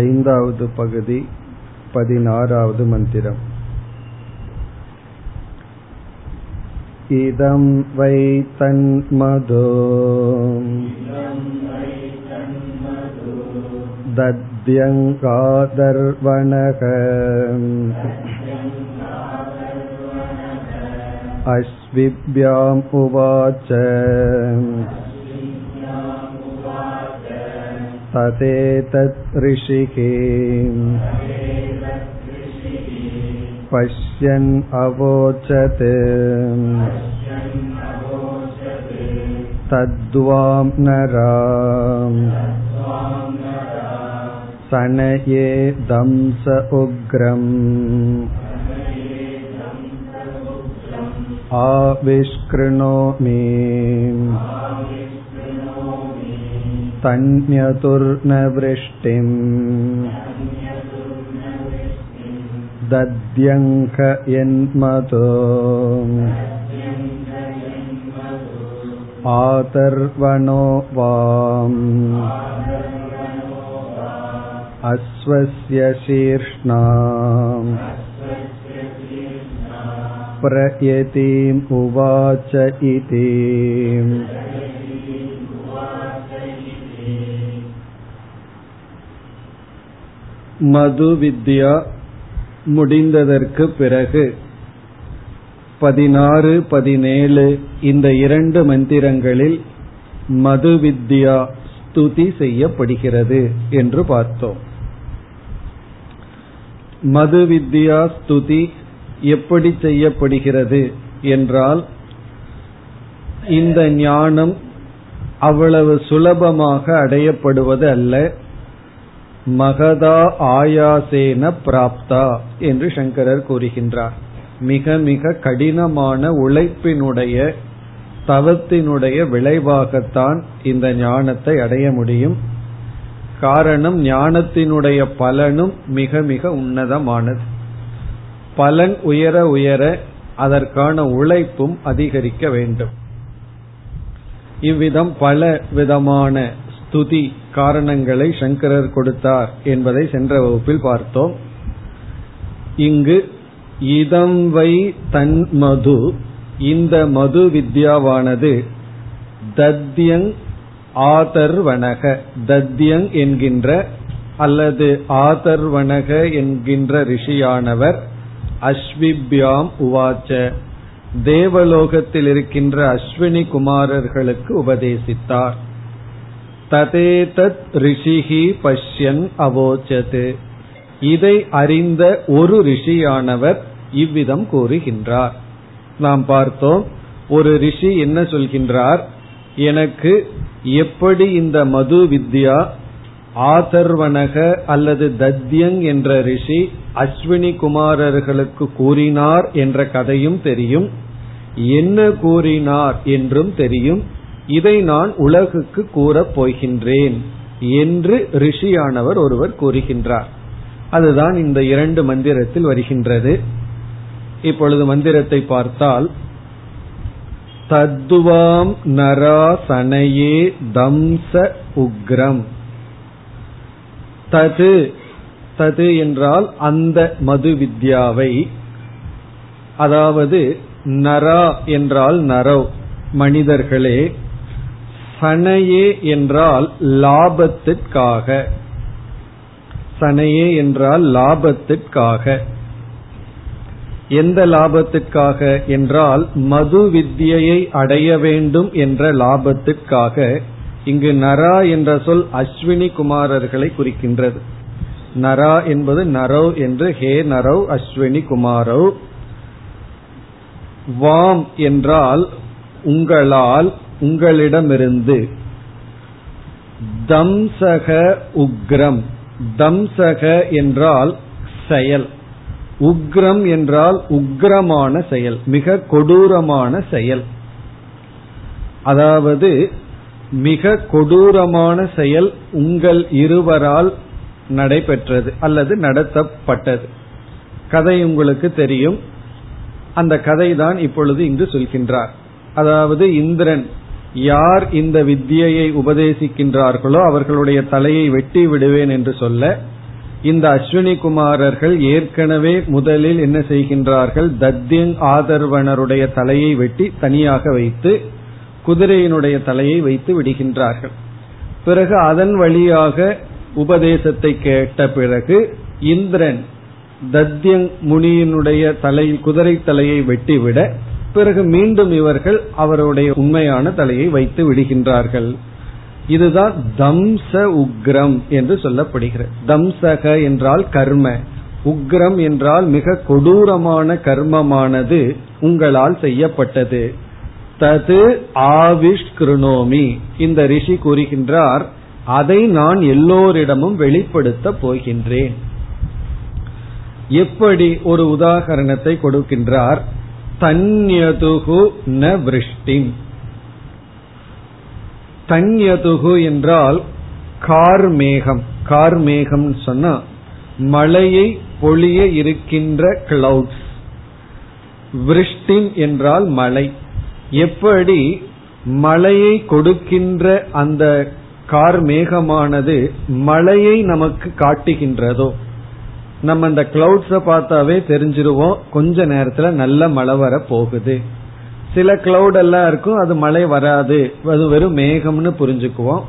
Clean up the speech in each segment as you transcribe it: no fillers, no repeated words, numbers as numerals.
ஐந்தாவது பகுதி, 16வது மந்திரம். இதம் வை தன்மதோ தத்யங்காதர்வணக அஸ்விப்யாம் உவாச ததேதத் ரிஷிகே பஷ்யன் அவோச்சதே தத்வாம் நராம் சனயே தம்ச உக்ரம் ஆவிஷ்கிருணோமி தன்யதுர்நவ்ருஷ்டிம் தத்யங்க யன்மதோ ஆதர்வணோ வாம் அஸ்வஸ்ய சீர்ஷ்ணாம் பிரயதீம் உவாச இதீம். மது வித்யா முடிந்ததற்கு பிறகு 16, 17 இந்த இரண்டு மந்திரங்களில் மது வித்யா ஸ்துதி செய்யப்படுகிறது என்று பார்த்தோம். மது வித்யா ஸ்துதி எப்படி செய்யப்படுகிறது என்றால், இந்த ஞானம் அவ்வளவு சுலபமாக அடையப்படுவது அல்ல, மகதா ஆயாசேன பிராப்தா என்று சங்கரர் கூறுகின்றார். மிக மிக கடினமான உழைப்பினுடைய, தவத்தினுடைய விளைவாகத்தான் இந்த ஞானத்தை அடைய முடியும். காரணம், ஞானத்தினுடைய பலனும் மிக மிக உன்னதமானது. பலன் உயர உயர அதற்கான உழைப்பும் அதிகரிக்க வேண்டும். இவ்விதம் பல விதமான ஸ்துதி காரணங்களை சங்கரர் கொடுத்தார் என்பதை சென்ற வகுப்பில் பார்த்தோம். இங்கு இதம் வை தன் மது, இந்த மது வித்யாவானது தத்யங் ஆதர்வணக, தத்யங் என்கின்ற அல்லது ஆதர்வணக என்கின்ற ரிஷியானவர் அஸ்விப்யாம் உவாச்ச, தேவலோகத்தில் இருக்கின்ற அஸ்வினி குமாரர்களுக்கு உபதேசித்தார். ததேதத் ரிஷிஹி பஷ்யன் அவோச்சது, இதை அறிந்த ஒரு ரிஷியானவர் இவ்விதம் கூறுகின்றார். நாம் பார்த்தோம், ஒரு ரிஷி என்ன சொல்கின்றார், எனக்கு எப்படி இந்த மது வித்யா ஆதர்வணக அல்லது தத்யங் என்ற ரிஷி அஸ்வினி குமாரர்களுக்கு கூறினார் என்ற கதையும் தெரியும், என்ன கூறினார் என்றும் தெரியும், இதை நான் உலகுக்கு கூறப் போகின்றேன் என்று ரிஷியானவர் ஒருவர் கூறுகின்றார். அதுதான் இந்த இரண்டு மந்திரத்தில் வருகின்றது. இப்பொழுது மந்திரத்தை பார்த்தால், தத்துவாம் நராசனையே தம்ச உக்ரம். தது, தது என்றால் அந்த மது வித்யாவை, அதாவது நரா என்றால் நரவ் மனிதர்களே, சனையே என்றால் லாபத்திற்காக, சனையே என்றால் லாபத்திற்காக. எந்த லாபத்திற்காக என்றால் மது வித்யை அடைய வேண்டும் என்ற லாபத்திற்காக. இங்கு நரா என்ற சொல் அஸ்வினி குமாரர்களை குறிக்கின்றது. நரா என்பது நரவ் என்று, ஹே நரவ் அஸ்வினி குமாரவ். வாம் என்றால் உங்களால், உங்களிடமிருந்து. தம்சக உக்ரம், தம்சக என்றால் செயல், உக்ரம் என்றால் உக்ரமான செயல், மிக கொடூரமான செயல். அதாவது மிக கொடூரமான செயல் உங்கள் இருவரால் நடைபெற்றது அல்லது நடத்தப்பட்டது. கதை உங்களுக்கு தெரியும், அந்த கதை தான் இப்பொழுது இங்கு சொல்கின்றார். அதாவது இந்திரன், யார் இந்த வித்யை உபதேசிக்கின்றார்களோ அவர்களுடைய தலையை வெட்டி விடுவேன் என்று சொல்ல, இந்த அஸ்வினி குமாரர்கள் ஏற்கனவே முதலில் என்ன செய்கின்றார்கள், தத்யங் ஆதர்வணருடைய தலையை வெட்டி தனியாக வைத்து குதிரையினுடைய தலையை வைத்து விடுகின்றார்கள். பிறகு அதன் வழியாக உபதேசத்தை கேட்ட பிறகு இந்திரன் தத்யங் முனியினுடைய தலை குதிரை தலையை வெட்டிவிட பிறகு மீண்டும் இவர்கள் அவருடைய உண்மையான தலையை வைத்து விடுகின்றார்கள். இதுதான் தம்ச உக்ரம் என்று சொல்லப்படுகிறது. தம்சக என்றால் கர்ம, உக்ரம் என்றால் மிக கொடூரமான கர்மமானது உங்களால் செய்யப்பட்டது. தது ஆவிஷ்கிருணோமி, இந்த ரிஷி கூறுகின்றார், அதை நான் எல்லோரிடமும் வெளிப்படுத்த போகின்றேன். எப்படி? ஒரு உதாகரணத்தை கொடுக்கின்றார். தன்யதுகு ந விருஷ்டிம். தன்யதுகு என்றால் கார்மேகம். கார்மேகம் சொன்னா மழையை பொழிய இருக்கின்ற கிளவுட்ஸ். விருஷ்டிம் என்றால் மழை. எப்படி மழையை கொடுக்கின்ற அந்த கார்மேகமானது மழையை நமக்கு காட்டுகின்றதோ, நம்ம அந்த கிளவுட்ஸ பார்த்தாவே தெரிஞ்சிருவோம் கொஞ்ச நேரத்துல நல்ல மழை வர போகுது. சில கிளவுட் எல்லாம் இருக்கும், அது மழை வராது, அது வெறும் மேகம்னு புரிஞ்சுக்குவோம்.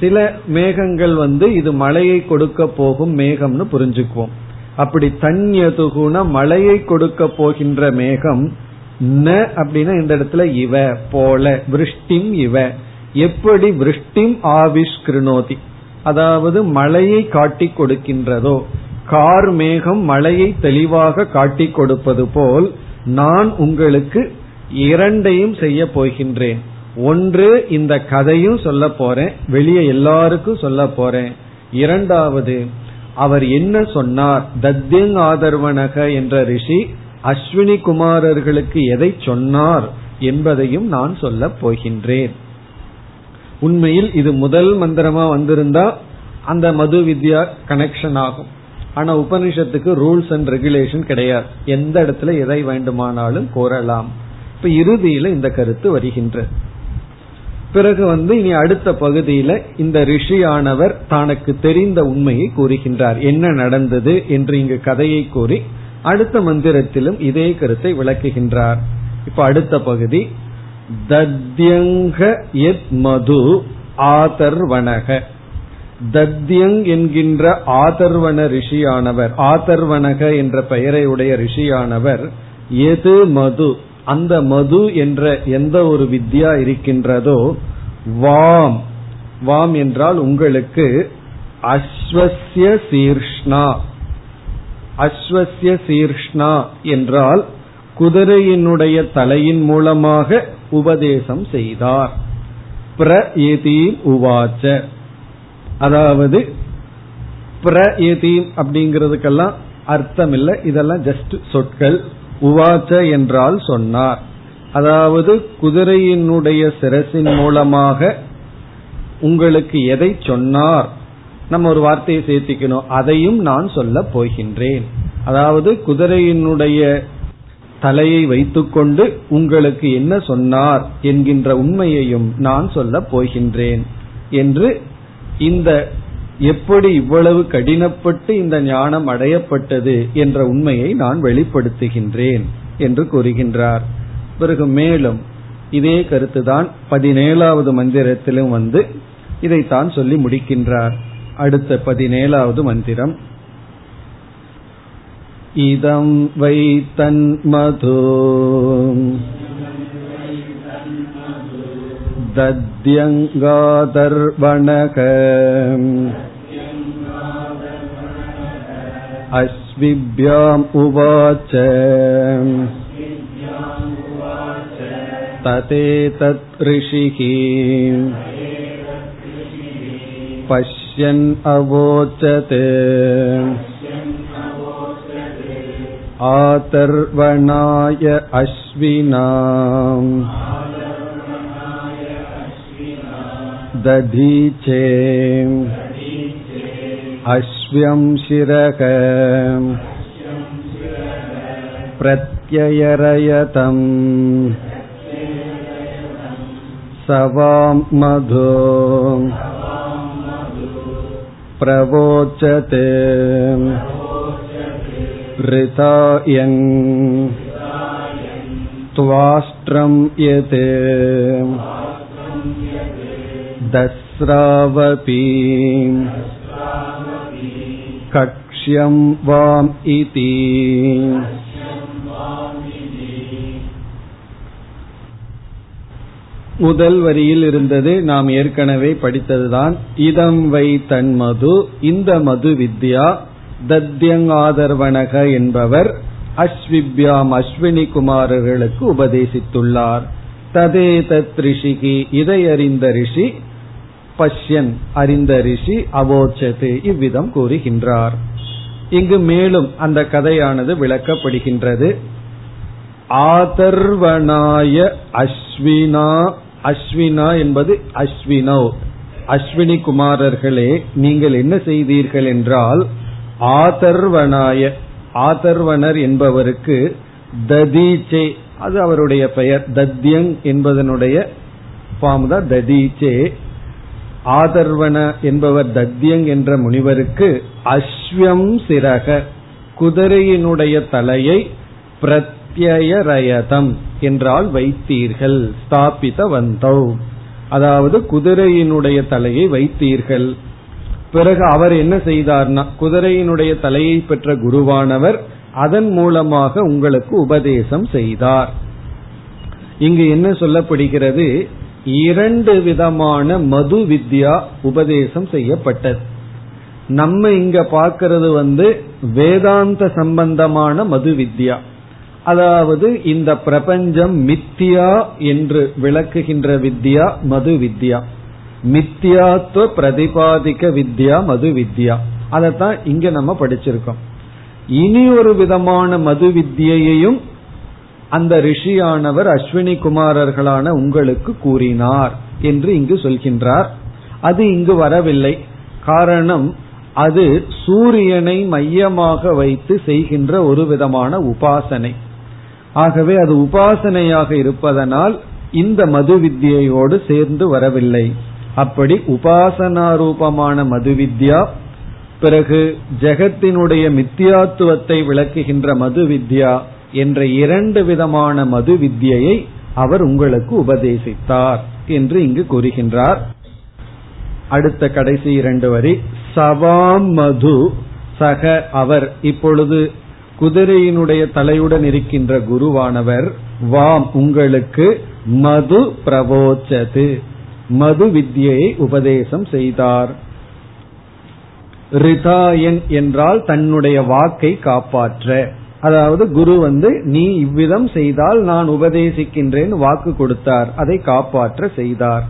சில மேகங்கள் இது மழையை கொடுக்க போகும் மேகம்னு புரிஞ்சுக்குவோம். அப்படி தன்யதுகுனா மழையை கொடுக்க போகின்ற மேகம். ந அப்படின்னா இந்த இடத்துல இவ போல விருஷ்டிம். இவ எப்படி விருஷ்டிம் ஆவிஷ்கிருணோதி, அதாவது மழையை காட்டி கொடுக்கின்றதோ, கார் மேகம் மழையை தெளிவாக காட்டி கொடுப்பது போல் நான் உங்களுக்கு இரண்டையும் செய்ய போகின்றேன். ஒன்று இந்த கதையும் சொல்ல போறேன், வெளியே எல்லாருக்கும் சொல்ல போறேன். இரண்டாவது அவர் என்ன சொன்னார், தத்யங் ஆதர்வணக என்ற ரிஷி அஸ்வினி குமாரர்களுக்கு எதை சொன்னார் என்பதையும் நான் சொல்ல போகின்றேன். உண்மையில் இது முதல் மந்திரமா வந்திருந்தா அந்த மது வித்யா கனெக்ஷன் ஆகும். ஆனா உபனிஷத்துக்கு ரூல்ஸ் அண்ட் ரெகுலேஷன் கிடையாது, எந்த இடத்துல எதை வேண்டுமானாலும் கோரலாம். இப்ப இறுதியில இந்த கருத்து வருகின்ற பிறகு இனி அடுத்த பகுதியில இந்த ரிஷியானவர் தனக்கு தெரிந்த உண்மையை கூறுகின்றார், என்ன நடந்தது என்று இங்கு கதையை கூறி அடுத்த மந்திரத்திலும் இதே கருத்தை விளக்குகின்றார். இப்ப அடுத்த பகுதி தத்யங்க யத் மது ஆதர்வணக. தத்யங் என்கின்ற ஆதர்வண ரிஷியானவர், ஆதர்வணக என்ற பெயரை உடைய ரிஷியானவர், எது மது அந்த மது என்ற எந்த ஒரு வித்யா இருக்கின்றதோ, வாம் வாம் என்றால் உங்களுக்கு, அஸ்வஸ்ய சீர்ஷ்ணா. அஸ்வஸ்ய சீர்ஷ்ணா என்றால் குதிரையினுடைய தலையின் மூலமாக உபதேசம் செய்தார். பிரயதீம் உவாச்ச, அதாவது பிரயதீம் அப்படிங்கிறதுக்கெல்லாம் அர்த்தம் இல்லை, இதெல்லாம் ஜஸ்ட் சொற்கள். உவாச்ச என்றால் சொன்னார், அதாவது குதிரையினுடைய சிரசின் மூலமாக உங்களுக்கு எதை சொன்னார், நம்ம ஒரு வார்த்தையை சேர்த்திக்கணும், அதையும் நான் சொல்ல போகின்றேன். அதாவது குதிரையினுடைய தலையை வைத்துக்கொண்டு உங்களுக்கு என்ன சொன்னார் என்கின்ற உண்மையையும் நான் சொல்ல போகின்றேன் என்று. இந்த எப்படி இவ்வளவு கடினப்பட்டு இந்த ஞானம் அடையப்பட்டது என்ற உண்மையை நான் வெளிப்படுத்துகின்றேன் என்று கூறுகின்றார். பிறகு மேலும் இதே கருத்துதான் 17வது மந்திரத்திலும் இதைத்தான் சொல்லி முடிக்கின்றார். அடுத்த 17வது மந்திரம். இதம் வை தன்மது தத்யங்காதர்வணக அஸ்விப்யாம் உவாச்ச ததேதத் ரிஷிஹி பஷ்யன் அவோச்சதே ஆதர்வணாய அஸ்வினாம் ததீச்சே அஸ்வியம் சிரக பிரத்யயரயதம் சவாம் மது. பிரவோச்சதே ரிதாயங் துவாஸ்ட்ரம் யதே தஸ்ராவபி கக்ஷ்யம் வாம் இதி. முதல் வரியில் இருந்தது நாம் ஏற்கனவே படித்ததுதான். இதம் வை தன்மது, இந்த மது வித்யா தத்யங் ஆதர்வணக என்பவர் அஸ்விப்யாம் அஸ்வினி குமாரர்களுக்கு உபதேசித்துள்ளார். ததே தத் ரிஷிகி, இதை அறிந்த ரிஷி, பஷ்யன் அறிந்த ரிஷி, அவோச்சது இவ்விதம் கூறுகின்றார். இங்கு மேலும் அந்த கதையானது விளக்கப்படுகின்றது. ஆதர்வனாய அஸ்வினா, அஸ்வினா என்பது அஸ்வினோ, அஸ்வினி குமாரர்களே நீங்கள் என்ன செய்தீர்கள் என்றால், ஆதர்வனாய, ஆதர்வனர் என்பவருக்கு ததீச்சே, அது அவருடைய பெயர், தத்யங் என்பதனுடைய ஃபார்ம் தான் ததீச்சே. ஆதர்வன என்பவர் தத்யங் என்ற முனிவருக்கு அஸ்வம் சிரக, குதிரையினுடைய தலையை பிரத்யய ரயதம் என்றால் வைத்தீர்கள், ஸ்தாபித வந்தோ, அதாவது குதிரையினுடைய தலையை வைத்தீர்கள். பிறகு அவர் என்ன செய்தார்னா, குதிரையினுடைய தலையை பெற்ற குருவானவர் அதன் மூலமாக உங்களுக்கு உபதேசம் செய்தார். இங்கு என்ன சொல்லப்படுகிறது, இரண்டு விதமான மது வித்யா உபதேசம் செய்யப்பட்டது. நம்ம இங்க பார்க்கிறது வேதாந்த சம்பந்தமான மது வித்யா, அதாவது இந்த பிரபஞ்சம் மித்தியா என்று விளக்குகின்ற வித்யா மது வித்யா, மித்தியாத்துவ பிரதிபாதிக்க வித்யா மது வித்யா, அதத்தான் இங்க நம்ம படிச்சிருக்கோம். இனி ஒரு விதமான மது வித்யையையும் அந்த ரிஷியானவர் அஸ்வினி குமாரர்களான உங்களுக்கு கூறினார் என்று இங்கு சொல்கின்றார். அது இங்கு வரவில்லை. காரணம், அது சூரியனை மையமாக வைத்து செய்கின்ற ஒரு விதமான உபாசனை. ஆகவே அது உபாசனையாக இருப்பதனால் இந்த மது வித்யோடு சேர்ந்து வரவில்லை. அப்படி உபாசனா ரூபமான மது வித்யா, பிறகு ஜெகத்தினுடைய மித்தியாத்துவத்தை விளக்குகின்ற மது வித்யா என்ற இரண்டு விதமான மது வித்யை அவர் உங்களுக்கு உபதேசித்தார் என்று இங்கு கூறுகின்றார். அடுத்த கடைசி இரண்டு வரி, சவாம் மது சக, அவர் இப்பொழுது குதிரையினுடைய தலையுடன் இருக்கின்ற குருவானவர், வாம் உங்களுக்கு, மது பிரவோச்சது மது வித்யை உபதேசம் செய்தார். ரிதாயன் என்றால் தன்னுடைய வாக்கை காப்பாற்ற, அதாவது குரு நீ இவ்விதம் செய்தால் நான் உபதேசிக்கின்றேன் வாக்கு கொடுத்தார், அதை காப்பாற்ற செய்தார்.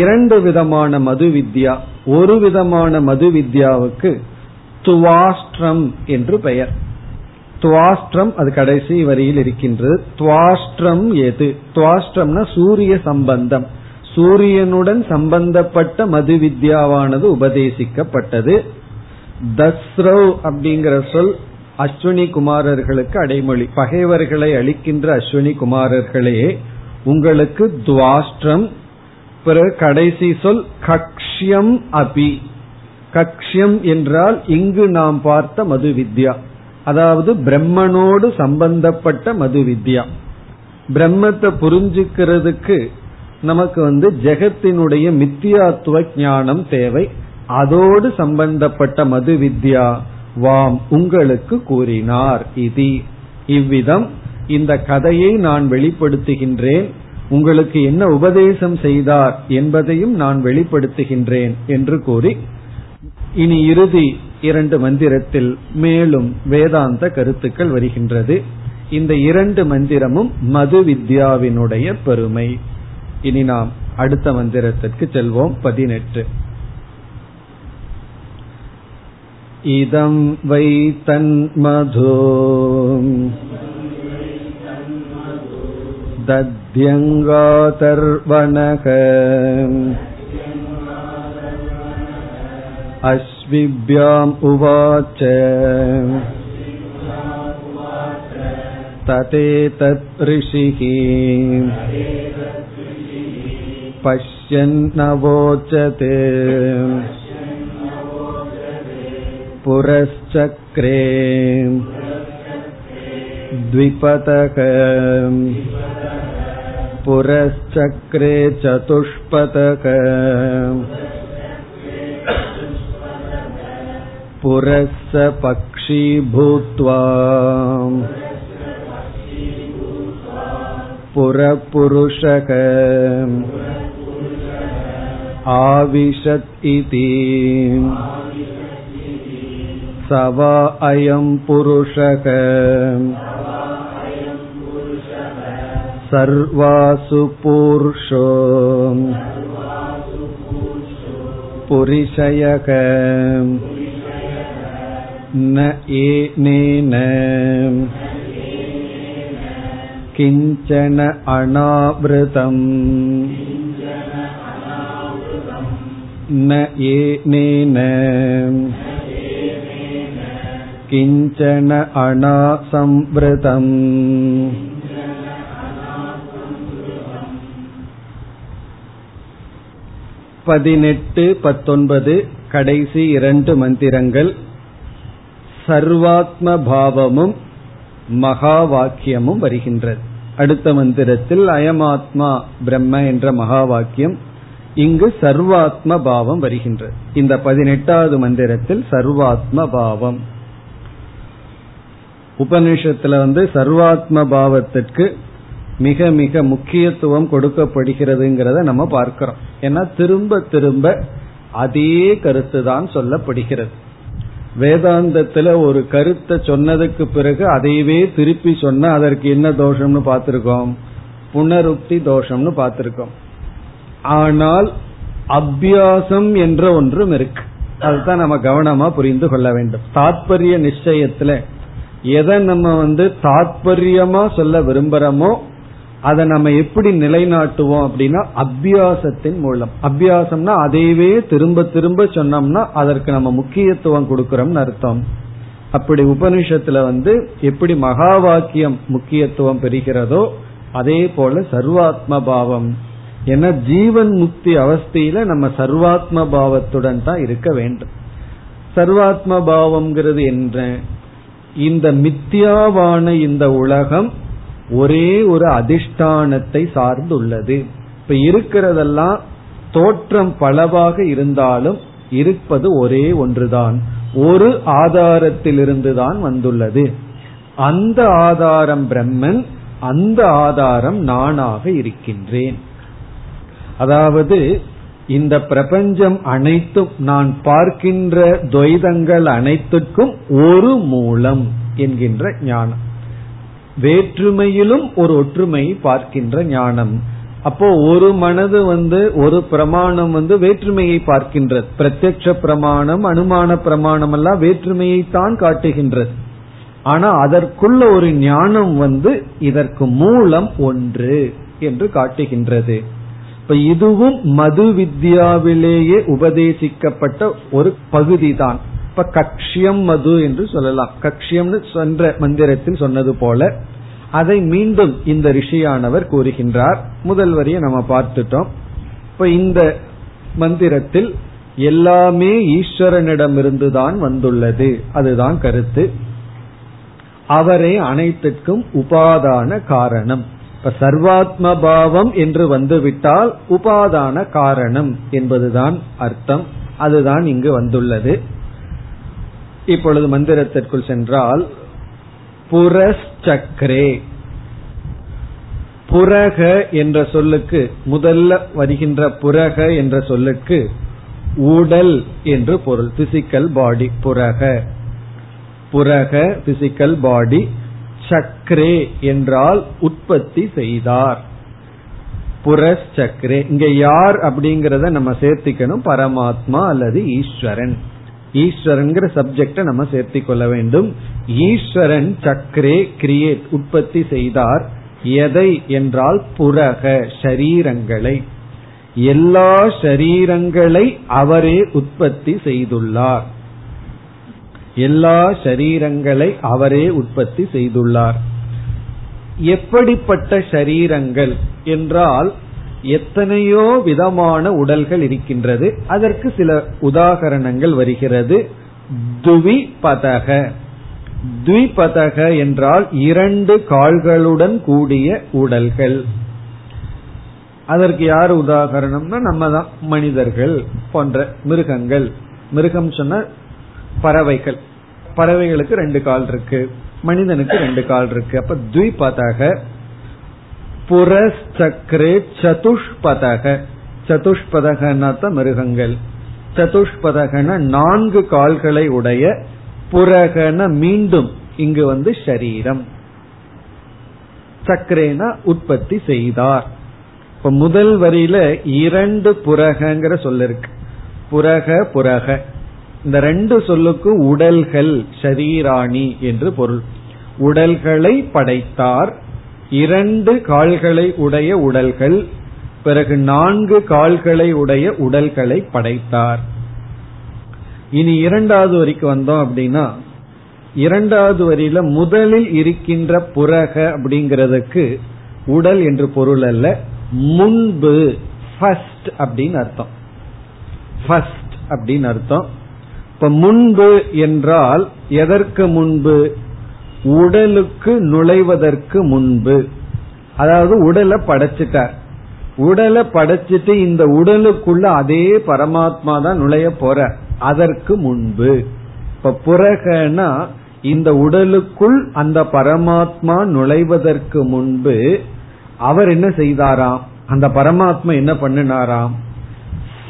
இரண்டு விதமான மது வித்யா, ஒரு விதமான மது வித்யாவுக்கு துவாஸ்ட்ரம் என்று பெயர். துவாஸ்ட்ரம், அது கடைசி வரியில் இருக்கின்றது. துவாஸ்ட்ரம் எது, துவாஸ்ட்ரம்னா சூரிய சம்பந்தம், சூரியனுடன் சம்பந்தப்பட்ட மது வித்யாவானது உபதேசிக்கப்பட்டது. தஸ்ரவ் அப்படிங்கிற சொல் அஸ்வினி குமாரர்களுக்கு அடைமொழி, பகைவர்களை அளிக்கின்ற அஸ்வினி குமாரர்களே உங்களுக்கு துவாஸ்ட்ரம். பிறகு கடைசி சொல் கக்ஷ்யம் அபி, கக்ஷ்யம் என்றால் இங்கு நாம் பார்த்த மது வித்யா, அதாவது பிரம்மனோடு சம்பந்தப்பட்ட மது வித்யா. பிரம்மத்தை புரிஞ்சுக்கிறதுக்கு நமக்கு ஜெகத்தினுடைய மித்தியாத்துவ ஞானம் தேவை. அதோடு சம்பந்தப்பட்ட மது வித்யா வாம் உங்களுக்கு கூறினார். இது இவ்விதம் இந்த கதையை நான் வெளிப்படுத்துகின்றேன், உங்களுக்கு என்ன உபதேசம் செய்தார் என்பதையும் நான் வெளிப்படுத்துகின்றேன் என்று கூறி இனி இறுதி இரண்டு மந்திரத்தில் மேலும் வேதாந்த கருத்துக்கள் வருகின்றது. இந்த இரண்டு மந்திரமும் மது வித்யாவினுடைய பெருமை. இனி நாம் அடுத்த மந்திரத்திற்கு செல்வோம். 18. இதம் வை தன்மது தத்யங்காதர்வணக அஸ்விப்யாம் உவாச்ச ததே தத் ரிஷிஹி பஷ்யன் நவோச்சதே புரச்சக்ரே த்விபதக புரச்சக்ரே சதுஷ்பதக புரஸ்ஸ பக்ஷீ பூத்வா புரபுருஷக ஆவிஷத் இதி சவா அயம் புருஷக சர்வாசு பூர்ஷோ புரிஷயக ந ஏனேன கிஞ்சன அநாவ்ருதம் ந ஏனேன கிஞ்சன அநாசம்ப்ருதம். பதினெட்டு 19 கடைசி 2 மந்திரங்கள் சர்வாத்ம பாவமும் மகா வாக்கியமும் வருகின்றது. அடுத்த மந்திரத்தில் அயமாத்மா பிரம்ம என்ற மகா வாக்கியம், இங்கு சர்வாத்ம பாவம் வருகின்றது. இந்த 18வது மந்திரத்தில் சர்வாத்ம பாவம். உபநிஷத்துல சர்வாத்ம பாவத்திற்கு மிக மிக முக்கியத்துவம் கொடுக்கப்படுகிறதுங்கிறத நம்ம பார்க்கிறோம். ஏன்னா திரும்ப திரும்ப அதே கருத்து தான் சொல்லப்படுகிறது. வேதாந்தத்துல ஒரு கருத்தை சொன்னதுக்கு பிறகு அதையவே திருப்பி சொன்னா அதற்கு என்ன தோஷம்னு பார்த்திருக்கோம், புனருக்தி தோஷம்னு பார்த்திருக்கோம். ஆனால் அபியாசம் என்ற ஒன்றும் இருக்கு, அதுதான் நம்ம கவனமா புரிந்து கொள்ள வேண்டும். தாத்பரிய நிச்சயத்துல எதை நம்ம தாத்பரியமா சொல்ல விரும்புறோமோ அதை நம்ம எப்படி நிலைநாட்டுவோம் அப்படின்னா அபியாசத்தின் மூலம். அபியாசம்னா அதையவே திரும்ப திரும்ப சொன்னோம்னா அதற்கு நம்ம முக்கியத்துவம் கொடுக்கிறோம்னு அர்த்தம். அப்படி உபனிஷத்துல எப்படி மகா வாக்கியம் முக்கியத்துவம் பெறுகிறதோ அதே போல சர்வாத்ம பாவம். ஏன்னா ஜீவன் முக்தி அவஸ்தையில நம்ம சர்வாத்ம பாவத்துடன் தான் இருக்க வேண்டும். சர்வாத்ம பாவம்ங்கிறது என்ன? இந்த மித்தியாவான இந்த உலகம் ஒரே ஒரு அதிஷ்டானத்தை சார்ந்து உள்ளது. இப்ப இருக்கிறதெல்லாம் தோற்றம் பலவாக இருந்தாலும் இருப்பது ஒரே ஒன்றுதான், ஒரு ஆதாரத்திலிருந்துதான் வந்துள்ளது. அந்த ஆதாரம் பிரம்மன், அந்த ஆதாரம் நானாக இருக்கின்றேன். அதாவது இந்த பிரபஞ்சம் அனைத்தும், நான் பார்க்கின்ற துவைதங்கள் அனைத்துக்கும் ஒரு மூலம் என்கின்ற ஞானம், வேற்றுமையிலும் ஒரு ஒற்றுமையை பார்க்கின்ற ஞானம். அப்போ ஒரு மனது ஒரு பிரமாணம் வேற்றுமையை பார்க்கின்றது. பிரத்யக்ஷ பிரமாணம், அனுமான பிரமாணம் எல்லாம் வேற்றுமையை தான் காட்டுகின்றது. ஆனா அதற்குள்ள ஒரு ஞானம் இதற்கு மூலம் ஒன்று என்று காட்டுகின்றது. இப்ப இதுவும் மது வித்யாவிலேயே உபதேசிக்கப்பட்ட ஒரு பகுதி தான். இப்ப கக்ஷ்யம் மது என்று சொல்லலாம். கக்ஷ்யம்னு சென்ற மந்திரத்தில் சொன்னது போல அதை மீண்டும் இந்த ரிஷியானவர் கூறுகின்றார். முதல் வரியை நம்ம பார்த்துட்டோம். இப்ப இந்த மந்திரத்தில் எல்லாமே ஈஸ்வரனிடமிருந்துதான் வந்துள்ளது, அதுதான் கருத்து. அவரே அனைத்துக்கும் உபாதான காரணம். சர்வாத்ம பாவம் என்று வந்துவிட்டால் உபாதான காரணம் என்பதுதான் அர்த்தம், அதுதான் இங்கு வந்துள்ளது. இப்பொழுது மந்திரத்திற்குள் சென்றால் புரச்சக்ரே, புரக என்ற சொல்லுக்கு, முதல்ல வருகின்ற புரக என்ற சொல்லுக்கு உடல் என்று பொருள், பிசிக்கல் பாடி. புரக புரக பிசிக்கல் பாடி, சக்ரே என்றால் உற்பத்தி செய்தார். புரச்சக்ரே, இங்க யார் அப்படிங்கறத நம்ம சேர்த்திக்கணும், பரமாத்மா அல்லது ஈஸ்வரன். ஈஸ்வரன் சப்ஜெக்ட நம்ம சேர்த்திக்கொள்ள வேண்டும். ஈஸ்வரன் சக்ரே கிரியேட், உற்பத்தி செய்தார். எதை என்றால் புரக ஷரீரங்களை, எல்லா ஷரீரங்களை அவரே உற்பத்தி செய்துள்ளார். எல்லா ஷரீரங்களை அவரே உற்பத்தி செய்துள்ளார். எப்படிப்பட்ட ஷரீரங்கள் என்றால் எத்தனையோ விதமான உடல்கள் இருக்கின்றது. அதற்கு சில உதாகரணங்கள் வருகிறது. துவிபதக. துவிபதக என்றால் இரண்டு கால்களுடன் கூடிய உடல்கள். அதற்கு யார் உதாரணம்னா நம்ம தான், மனிதர்கள் போன்ற மிருகங்கள். மிருகம் சொன்ன பறவைகள், பறவைகளுக்கு ரெண்டு கால் இருக்கு, மனிதனுக்கு ரெண்டு கால் இருக்கு. அப்ப துவிபதக. புரஸ்சக்ரே சதுஷ்பதக. சதுஷ்பதகனா தான் மிருகங்கள். சதுஷ்பதகன நான்கு கால்களை உடைய, புரகன மீண்டும், இங்கு வந்து ஷரீரம், சக்கரேனா உற்பத்தி செய்தார். இப்ப முதல் வரியில இரண்டு புரகங்கிற சொல்ல இருக்கு. புரக புரக இந்த ரெண்டு சொல்லுக்கு உடல்கள் ஷரீராணி என்று பொருள். உடல்களை படைத்தார், இரண்டு கால்களை உடைய உடல்கள், பிறகு நான்கு கால்களை உடைய உடல்களை படைத்தார். இனி இரண்டாவது வரிக்கு வந்தோம் அப்படின்னா, இரண்டாவது வரியில முதலில் இருக்கின்ற புரக அப்படிங்கிறதுக்கு உடல் என்று பொருள் அல்ல, முன்பு, ஃபர்ஸ்ட் அப்படின்னு அர்த்தம். ஃபர்ஸ்ட் அப்படின்னு அர்த்தம். இப்ப முன்பு என்றால் எதற்கு முன்பு? உடலுக்கு நுழைவதற்கு முன்பு. அதாவது உடலை படைச்சிட்டார், உடலை படைச்சிட்டு இந்த உடலுக்குள்ள அதே பரமாத்மா தான் நுழைய போற, அதற்கு முன்பு. இப்ப புரகனா இந்த உடலுக்குள் அந்த பரமாத்மா நுழைவதற்கு முன்பு அவர் என்ன செய்தாராம், அந்த பரமாத்மா என்ன பண்ணினாராம்?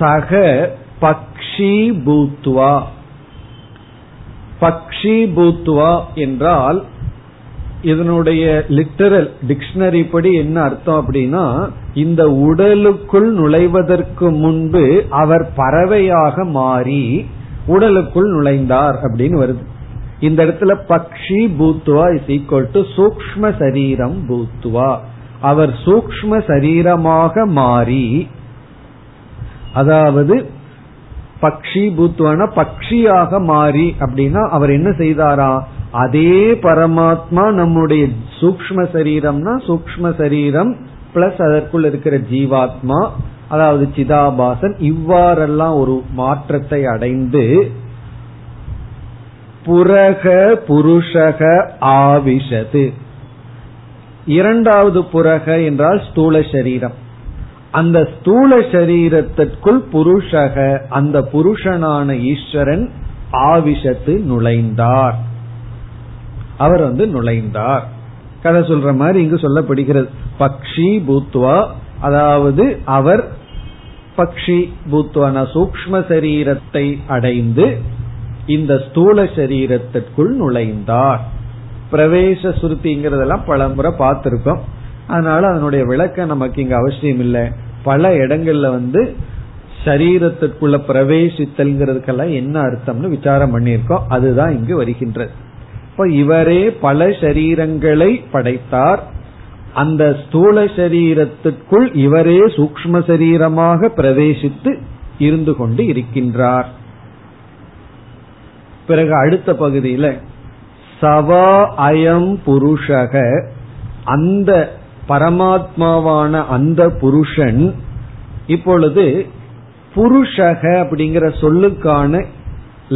சக பக்ஷி பூத்வா. பக்ஷி பூத்வா என்றால் இதனுடைய லிட்டரல் டிக்ஷனரி படி என்ன அர்த்தம் அப்படின்னா, இந்த உடலுக்குள் நுழைவதற்கு முன்பு அவர் பறவையாக மாறி உடலுக்குள் நுழைந்தார் அப்படின்னு வருது. இந்த இடத்துல பக்ஷி பூத்வா இஸ் ஈக்வல் டு சூக்ஷ்ம சரீரம் பூத்வா. அவர் சூக்ஷ்ம சரீரமாக மாறி, அதாவது பக்ஷி பூத்வானா பக்ஷியாக மாறி அப்படின்னா அவர் என்ன செய்தாரா, அதே பரமாத்மா நம்முடைய சூக்ஷ்ம சரீரம்னா சூக்ஷ்ம சரீரம் பிளஸ் அதற்குள் இருக்கிற ஜீவாத்மா, அதாவது சிதாபாசன், இவ்வாறெல்லாம் ஒரு மாற்றத்தை அடைந்து புரக புருஷக ஆவிஷது. இரண்டாவது புரக என்றால் ஸ்தூல சரீரம். அந்த ஸ்தூல சரீரத்திற்குள் புருஷக, அந்த புருஷனான ஈஸ்வரன் ஆவிஷத்து நுழைந்தார், அவர் வந்து நுழைந்தார். கதை சொல்ற மாதிரி இங்கு சொல்லப்படுகிறது பக்ஷி பூத்வா, அதாவது அவர் பக்ஷி பூத்வான சூக்ஷ்ம சரீரத்தை அடைந்து இந்த ஸ்தூல சரீரத்திற்குள் நுழைந்தார். பிரவேச சுருதிங்கிறதெல்லாம் பல முறை பார்த்திருக்கோம், அதனால அதனுடைய விளக்கம் நமக்கு இங்க அவசியம் இல்லை. பல இடங்கள்ல வந்து சரீரத்திற்குள்ள பிரவேசித்தல்ங்கிறதுக்கெல்லாம் என்ன அர்த்தம்னு விசாரம் பண்ணியிருக்கோம், அதுதான் இங்கு வருகின்றது. இப்ப இவரே பல சரீரங்களை படைத்தார், அந்த ஸ்தூல சரீரத்திற்குள் இவரே சூக்ஷ்ம சரீரமாக பிரவேசித்து இருந்து கொண்டு இருக்கின்றார். பிறகு அடுத்த பகுதியில சவா அயம் புருஷக, அந்த பரமாத்மாவான அந்த புருஷன். இப்பொழுது புருஷக அப்படிங்கிற சொல்லுக்கான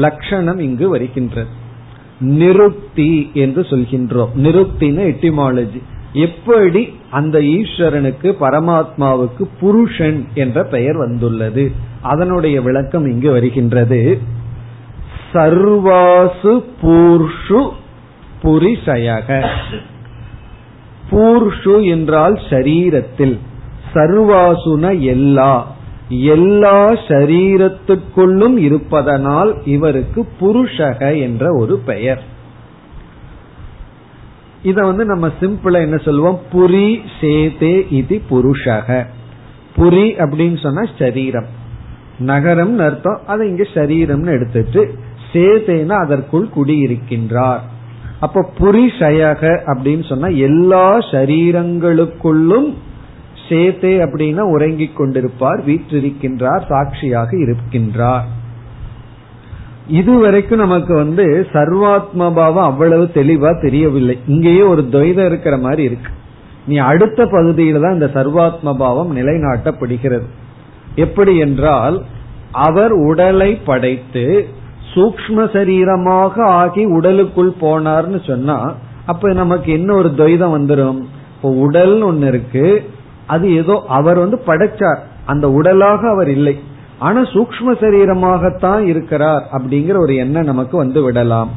லட்சணம் இங்கு வருகின்றது, நிருக்தி என்று சொல்கின்றோம். நிருக்தின எட்டிமாலஜி, எப்படி அந்த ஈஸ்வரனுக்கு பரமாத்மாவுக்கு புருஷன் என்ற பெயர் வந்துள்ளது, அதனுடைய விளக்கம் இங்கு வருகின்றது. சர்வாசு பூர்ஷு புரிஷயக. பூர்ஷு என்றால் சரீரத்தில், சர்வாசுன எல்லா, எல்லா சரீரத்துக்குள்ளும் இருப்பதனால் இவருக்கு புருஷக என்ற ஒரு பெயர். இத வந்து நம்ம சிம்பிளா என்ன சொல்லுவோம், புரி சேதே இது புருஷக. புரி அப்படின்னு சொன்னா சரீரம், நகரம் அர்த்தம், அதை இங்க சரீரம்னு எடுத்துட்டு சேதேனா அதற்குள் குடியிருக்கின்றார். அப்ப புரிஷயக அப்படின்னு சொன்னா எல்லா சரீரங்களுக்குள்ளும், சேத்தே அப்படின்னா உறங்கிக் கொண்டிருப்பார், வீற்றிருக்கின்றார், சாட்சியாக இருக்கின்றார். இதுவரைக்கும் நமக்கு வந்து சர்வாத்ம பாவம் அவ்வளவு தெளிவா தெரியவில்லை, இங்கேயே ஒரு துவைதம் இருக்கிற மாதிரி இருக்கு. நீ அடுத்த பகுதியில தான் இந்த சர்வாத்ம பாவம் நிலைநாட்டப்படுகிறது. எப்படி என்றால் அவர் உடலை படைத்து சூக்ம சரீரமாக ஆகி உடலுக்குள் போனார்னு சொன்னா அப்ப நமக்கு என்ன ஒரு துவைதம் வந்துடும். இப்போ உடல் ஒன்னு இருக்கு, அது ஏதோ அவர் படைச்சார், அந்த உடலாக அவர் இல்லை, ஆனா சூக்ம சரீரமாகத்தான் இருக்கிறார் அப்படிங்கிற ஒரு எண்ணம் நமக்கு வந்து விடலாம்.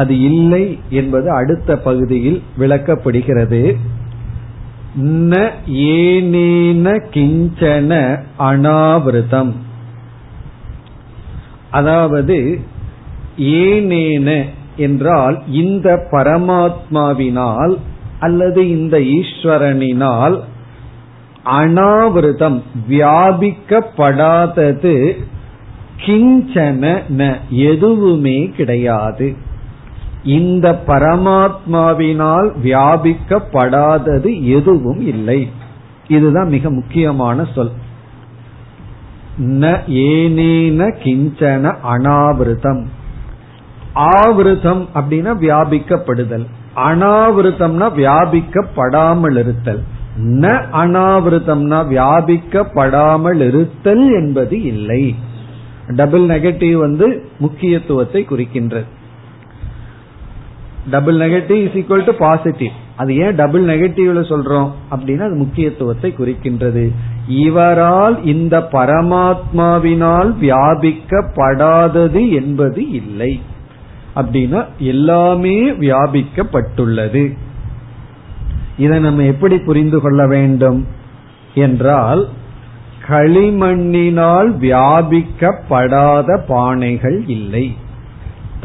அது இல்லை என்பது அடுத்த பகுதியில் விளக்கப்படுகிறது. ந ஏனேன கிஞ்சன அனாவிரதம், அதாவது ஏனேன என்றால் இந்த பரமாத்மாவினால் அல்லது இந்த ஈஸ்வரனினால் அனாவிரதம் வியாபிக்கப்படாதது கிஞ்சன ந எதுவுமே கிடையாது. இந்த பரமாத்மாவினால் வியாபிக்கப்படாதது எதுவும் இல்லை. இதுதான் மிக முக்கியமான சொல். ந ஏனேன கிஞ்சன அனாவிரதம். ஆவிரதம் அப்படின்னா வியாபிக்கப்படுதல், அனாவிரதம்னா வியாபிக்கப்படாமல் இருத்தல். ந அனாவிரதம்னா வியாபிக்கப்படாமல் இருத்தல் என்பது இல்லை. டபுள் நெகட்டிவ் முக்கியத்துவத்தை குறிக்கின்றது. Double negative is equal to positive. அது ஏன் டபுள் நெகட்டிவ்ல சொல்றோம் அப்படின்னா அது முக்கியத்துவத்தை குறிக்கின்றது. இவரால் இந்த பரமாத்மாவினால் வியாபிக்கப்படாதது என்பது இல்லை அப்படின்னா எல்லாமே வியாபிக்கப்பட்டுள்ளது. இதை நம்ம எப்படி புரிந்து கொள்ள வேண்டும் என்றால், களிமண்ணினால் வியாபிக்கப்படாத பானைகள் இல்லை,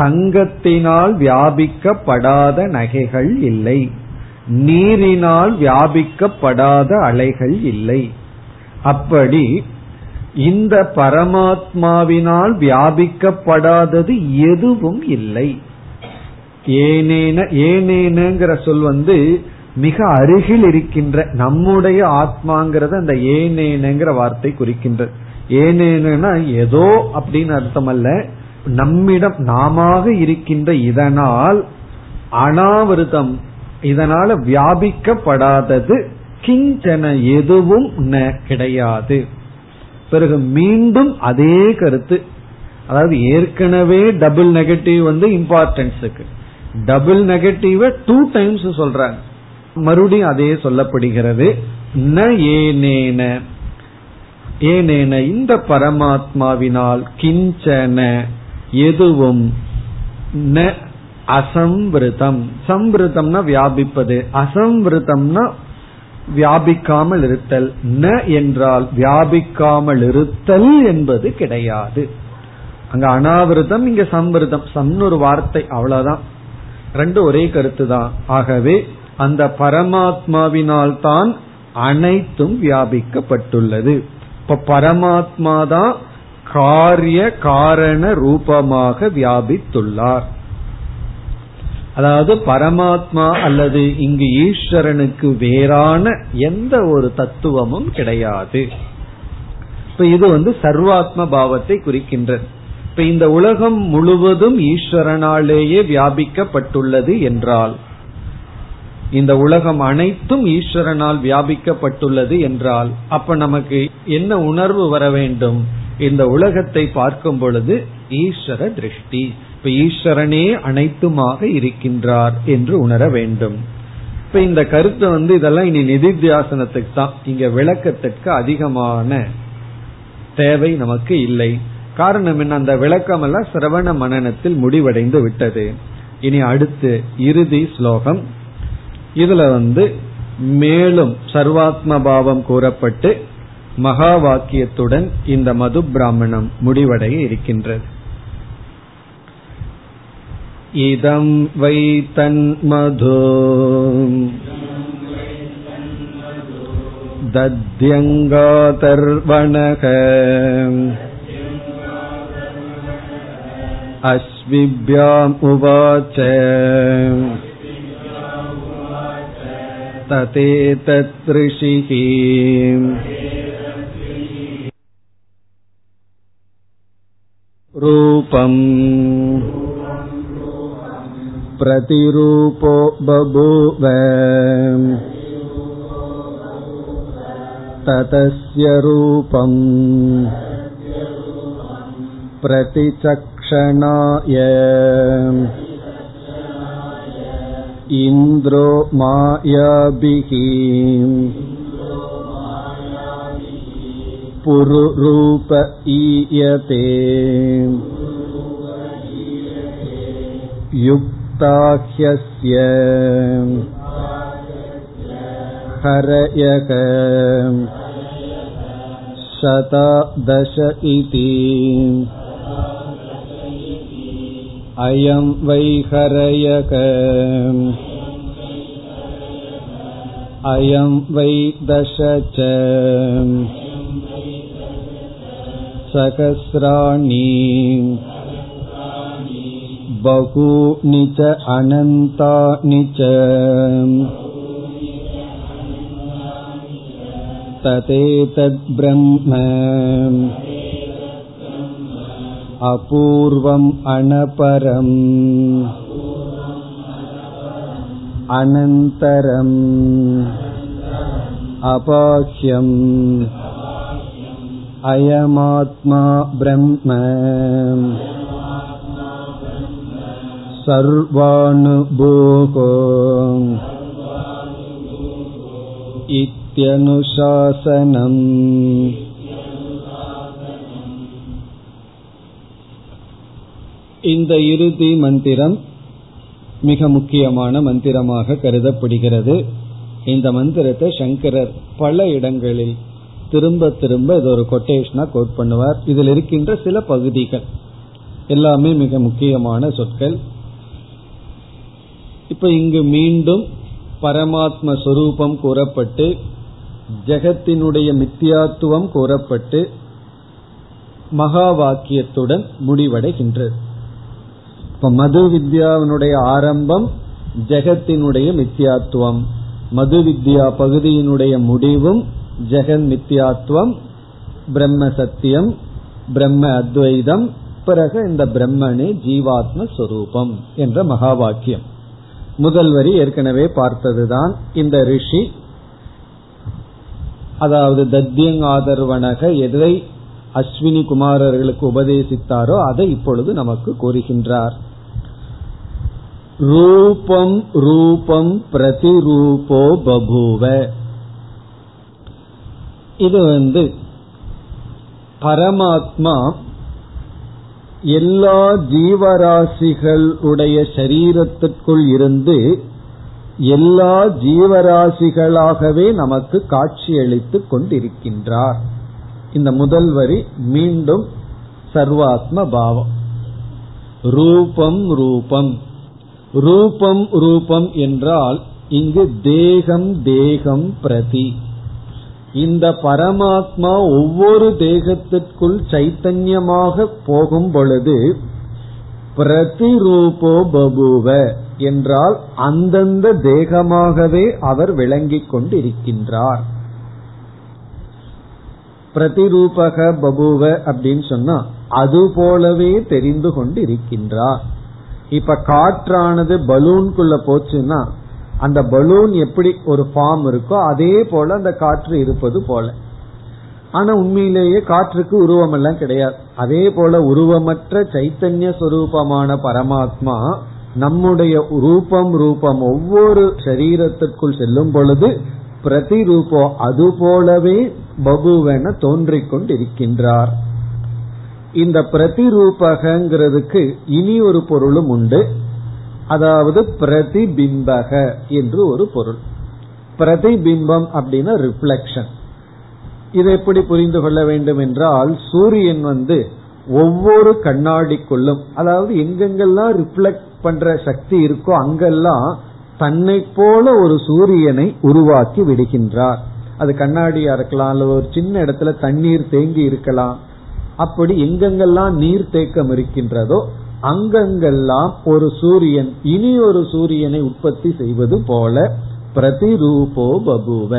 தங்கத்தினால் வியாபிக்கப்படாத நகைகள் இல்லை, நீரினால் வியாபிக்கப்படாத அலைகள் இல்லை. அப்படி இந்த பரமாத்மாவினால் வியாபிக்கப்படாதது எதுவும் இல்லை. ஏனேன ஏனேனங்கிற சொல் மிக அருகில் இருக்கின்ற நம்முடைய ஆத்மாங்கிறது அந்த ஏனேனங்கிற வார்த்தை குறிக்கின்ற. ஏனேனா ஏதோ அப்படின்னு அர்த்தம் அல்ல, நம்மிடம் நாமாக இருக்கின்ற இதனால் அனாவிரதம், இதனால வியாபிக்கப்படாதது கிஞ்சன எதுவும் கிடையாது. பிறகு மீண்டும் அதே கருத்து, அதாவது ஏற்கனவே டபுள் நெகட்டிவ் இம்பார்ட்டன்ஸுக்கு டபுள் நெகட்டிவ் 2 times சொல்றாங்க, மறுபடியும் அதே சொல்லப்படுகிறது. ந ஏனேன ஏனேன இந்த பரமாத்மாவினால் கிஞ்சன எதுவும் ந அசம்விருத்தம். சம்விருத்தம்னா வியாபிப்பது, அசம்விருத்தம்னா வியாபிக்காமல் இருத்தல். ந என்றால் வியாபிக்காமல் இருத்தல் என்பது கிடையாது. அங்க அனாவிரதம், இங்க சம்விருத்தம். சம்னு ஒரு வார்த்தை, அவ்வளவுதான், ரெண்டு ஒரே கருத்து தான். ஆகவே அந்த பரமாத்மாவினால் தான் அனைத்தும் வியாபிக்கப்பட்டுள்ளது. இப்ப பரமாத்மா தான் காரிய காரண ரூபமாக வியாபித்துள்ளார். அதாவது பரமாத்மா அல்லது இங்கு ஈஸ்வரனுக்கு வேறான எந்த ஒரு தத்துவமும் கிடையாது. இப்ப இது சர்வாத்ம பாவத்தை குறிக்கின்றது. இப்ப இந்த உலகம் முழுவதும் ஈஸ்வரனாலேயே வியாபிக்கப்பட்டுள்ளது என்றால், இந்த உலகம் அனைத்தும் ஈஸ்வரனால் வியாபிக்கப்பட்டுள்ளது என்றால், அப்ப நமக்கு என்ன உணர்வு வர வேண்டும்? இந்த உலகத்தை பார்க்கும் பொழுது ஈஸ்வர திருஷ்டி, இப்ப ஈஸ்வரனே அனைத்துமாக இருக்கின்றார் என்று உணர வேண்டும். இப்ப இந்த கருத்து இதெல்லாம் இனி நிதித்தியாசனத்துக்கு தான், இங்க விளக்கத்திற்கு அதிகமான தேவை நமக்கு இல்லை. காரணம் என்ன? அந்த விளக்கம் எல்லாம் சிரவண மனனத்தில் முடிவடைந்து விட்டது. இனி அடுத்து இறுதி ஸ்லோகம். இதுல மேலும் சர்வாத்ம பாவம் கூறப்பட்டு மகா வாக்கியத்துடன் இந்த மது பிராமணம் முடிவடைய இருக்கின்றது. இதம் வை தன்மது தத்யங்காதர்வணக அஸ்விப்யாம் உவாசே ததே தத் ரிஷிஹி. ரூபம் பிரதிரூபோ பபூவ ததஸ்ய ரூபம் பிரதிசக்ஷ தட்சணாய இந்த்ரோ மாயாபிஹி புருரூப ஈயதே யுக்தாஹ்யஸ்ய ஹரயக சததச இதி அயம் வை ஹரயக அயம் வை தசச சகஸ்ராணி பகூனி ச அனந்தானி ச ததேதத் ப்ரஹ்ம அபூர்வம் அனபரம் அனந்தரம் அபாஹ்யம் அயமாத்மா ப்ரஹ்ம சர்வானுபூகோ இத்யனுசாசனம். இந்த இறுதி மந்திரம் மிக முக்கியமான மந்திரமாக கருதப்படுகிறது. இந்த மந்திரத்தை சங்கரர் பல இடங்களில் திரும்ப திரும்ப இது ஒரு கொட்டேஷனா கோட் பண்ணுவார். இதில் இருக்கின்ற சில பகுதிகள் எல்லாமே மிக முக்கியமான சொற்கள். இப்ப இங்கு மீண்டும் பரமாத்ம சொரூபம் கூறப்பட்டு, ஜெகத்தினுடைய மித்தியாத்துவம் கூறப்பட்டு, மகா வாக்கியத்துடன் முடிவடைகின்றது. இப்ப மது வித்யாவினுடைய ஆரம்பம் ஜெகத்தினுடைய மித்தியாத்துவம், மது வித்யா பகுதியினுடைய முடிவும் ஜெகன் மித்தியாத்துவம், பிரம்ம சத்தியம், பிரம்ம அத்வைதம், பிறகு இந்த பிரம்மனே ஜீவாத்ம சொரூபம் என்ற மகா வாக்கியம். முதல் வரி ஏற்கனவே பார்த்ததுதான். இந்த ரிஷி, அதாவது தத்யங் ஆதர்வனக, எதை அஸ்வினி குமாரர்களுக்கு உபதேசித்தாரோ அதை இப்பொழுது நமக்கு கூறுகின்றார். ரூபம் ரூபம் பிரதிரூபோ பபூவ. இது பரமாத்மா எல்லா ஜீவராசிகளுடைய சரீரத்திற்குள் இருந்து எல்லா ஜீவராசிகளாகவே நமக்கு காட்சியளித்துக் கொண்டிருக்கின்றார். இந்த முதல் வரி மீண்டும் சர்வாத்ம பாவம். ரூபம் ரூபம் ரூபம் ரூபம் என்றால் இங்கு தேகம் தேகம் பிரதி. இந்த பரமாத்மா ஒவ்வொரு தேகத்திற்குள் சைத்தன்யமாக போகும் பொழுது பிரதிரூபோ பபுவ என்றால் அந்தந்த தேகமாகவே அவர் விளங்கிக் கொண்டிருக்கின்றார். பிரதிரூபக பபுவ அப்படின்னு சொன்னா அது போலவே தெரிந்து கொண்டிருக்கின்றார். இப்ப காற்றானது பலூனுக்குள்ள போச்சுன்னா அந்த பலூன் எப்படி ஒரு ஃபார்ம் இருக்கோ அதே போல அந்த காற்று இருப்பது போல. ஆனா உண்மையிலேயே காற்றுக்கு உருவம் எல்லாம் கிடையாது. அதே போல உருவமற்ற சைத்தன்ய சொரூபமான பரமாத்மா நம்முடைய ரூபம் ரூபம் ஒவ்வொரு சரீரத்திற்குள் செல்லும் பொழுது பிரதிரூபோ அது போலவே பகுவென தோன்றிக் கொண்டிருக்கின்றார். இந்த பிரதிரூபகங்கிறதுக்கு இனி ஒரு பொருளும் உண்டு, அதாவது பிரதிபிம்பக என்று ஒரு பொருள். பிரதிபிம்பம் அப்படின்னா ரிஃப்ளெக்ஷன். இதை எப்படி புரிந்து கொள்ள வேண்டும் என்றால், சூரியன் ஒவ்வொரு கண்ணாடிக்குள்ளும், அதாவது எங்கெங்கெல்லாம் ரிஃப்ளெக்ட் பண்ற சக்தி இருக்கோ அங்கெல்லாம் தன்னை போல ஒரு சூரியனை உருவாக்கி விடுகின்றார். அது கண்ணாடியா இருக்கலாம், அல்லது ஒரு சின்ன இடத்துல தண்ணீர் தேங்கி இருக்கலாம். அப்படி எங்கெங்கெல்லாம் நீர் தேக்கம் இருக்கின்றதோ அங்கெல்லாம் ஒரு சூரியன் இனி ஒரு சூரியனை உற்பத்தி செய்வது போல பிரதிரூபோ பபுவ,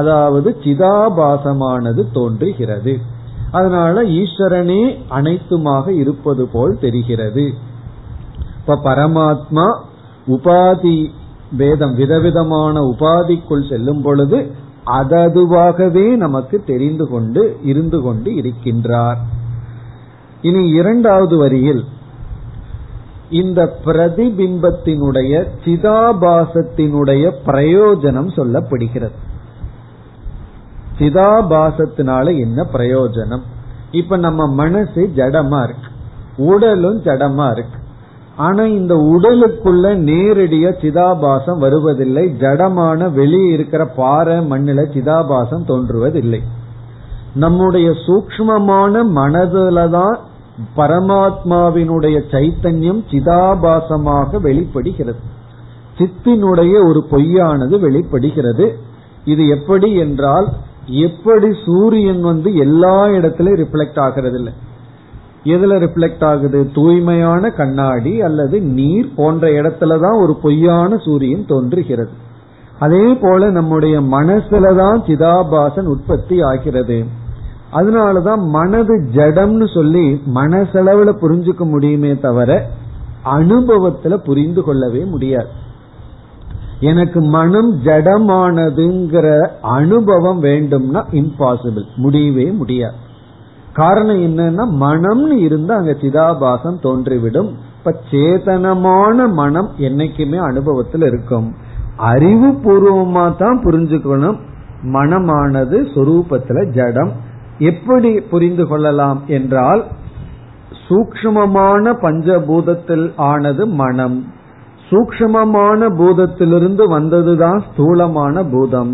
அதாவது சிதாபாசமானது தோன்றுகிறது. அதனால ஈஸ்வரனே அனைத்துமாக இருப்பது போல் தெரிகிறது. இப்ப பரமாத்மா உபாதி வேதம் விதவிதமான உபாதிக்குள் செல்லும் பொழுது அததுவாகவே நமக்கு தெரிந்து கொண்டு இருந்து கொண்டு இருக்கின்றார். இனி இரண்டாவது வரியில் இந்த பிரதிபிம்பத்தினுடைய சிதாபாசத்தினுடைய பிரயோஜனம் சொல்லப்படுகிறது. சிதாபாசத்தினால என்ன பிரயோஜனம்? இப்ப நம்ம மனசு ஜடமா இருக்கு, உடலும் ஜடமா இருக்கு. ஆனா இந்த உடலுக்குள்ள நேரடியா சிதாபாசம் வருவதில்லை, ஜடமான வெளியே இருக்கிற பாறை மண்ணில சிதாபாசம் தோன்றுவதில்லை. நம்முடைய சூக்ஷ்மமான மனதில்தான் பரமாத்மாவினுடைய சைத்தன்யம் சிதாபாசமாக வெளிப்படுகிறது. சித்தினுடைய ஒரு பொய்யானது வெளிப்படுகிறது. இது எப்படி என்றால், எப்படி சூரியன் எல்லா இடத்திலும் ரிஃப்ளெக்ட் ஆகிறது இல்லை, எதுல ரிஃப்ளெக்ட் ஆகுது? தூய்மையான கண்ணாடி அல்லது நீர் போன்ற இடத்துலதான் ஒரு பொய்யான சூரியன் தோன்றுகிறது. அதே போல நம்முடைய மனசுலதான் சிதாபாசன் உற்பத்தி ஆகிறது. அதனாலதான் மனது ஜடம்னு சொல்லி மனசளவுல புரிஞ்சுக்க முடியுமே தவிர அனுபவத்துல புரிந்து கொள்ளவே முடியாது. எனக்கு மனம் ஜடமானதுங்கிற அனுபவம் வேண்டும்னா இம்பாசிபிள், முடியவே முடியாது. காரணம் என்னன்னா, மனம்னு இருந்தா அங்க சிதாபாசம் தோன்றிவிடும். இப்ப சேதனமான மனம் என்னைக்குமே அனுபவத்தில் இருக்கும். அறிவு பூர்வமா தான் புரிஞ்சுக்கணும். மனமானது சொரூபத்துல ஜடம். எப்படி புரிந்து கொள்ளலாம் என்றால், சூக்ஷ்மமான பஞ்சபூதத்தில் ஆனது மனம், சூக்ஷ்மமான பூதத்திலிருந்து வந்ததுதான் ஸ்தூலமான பூதம்.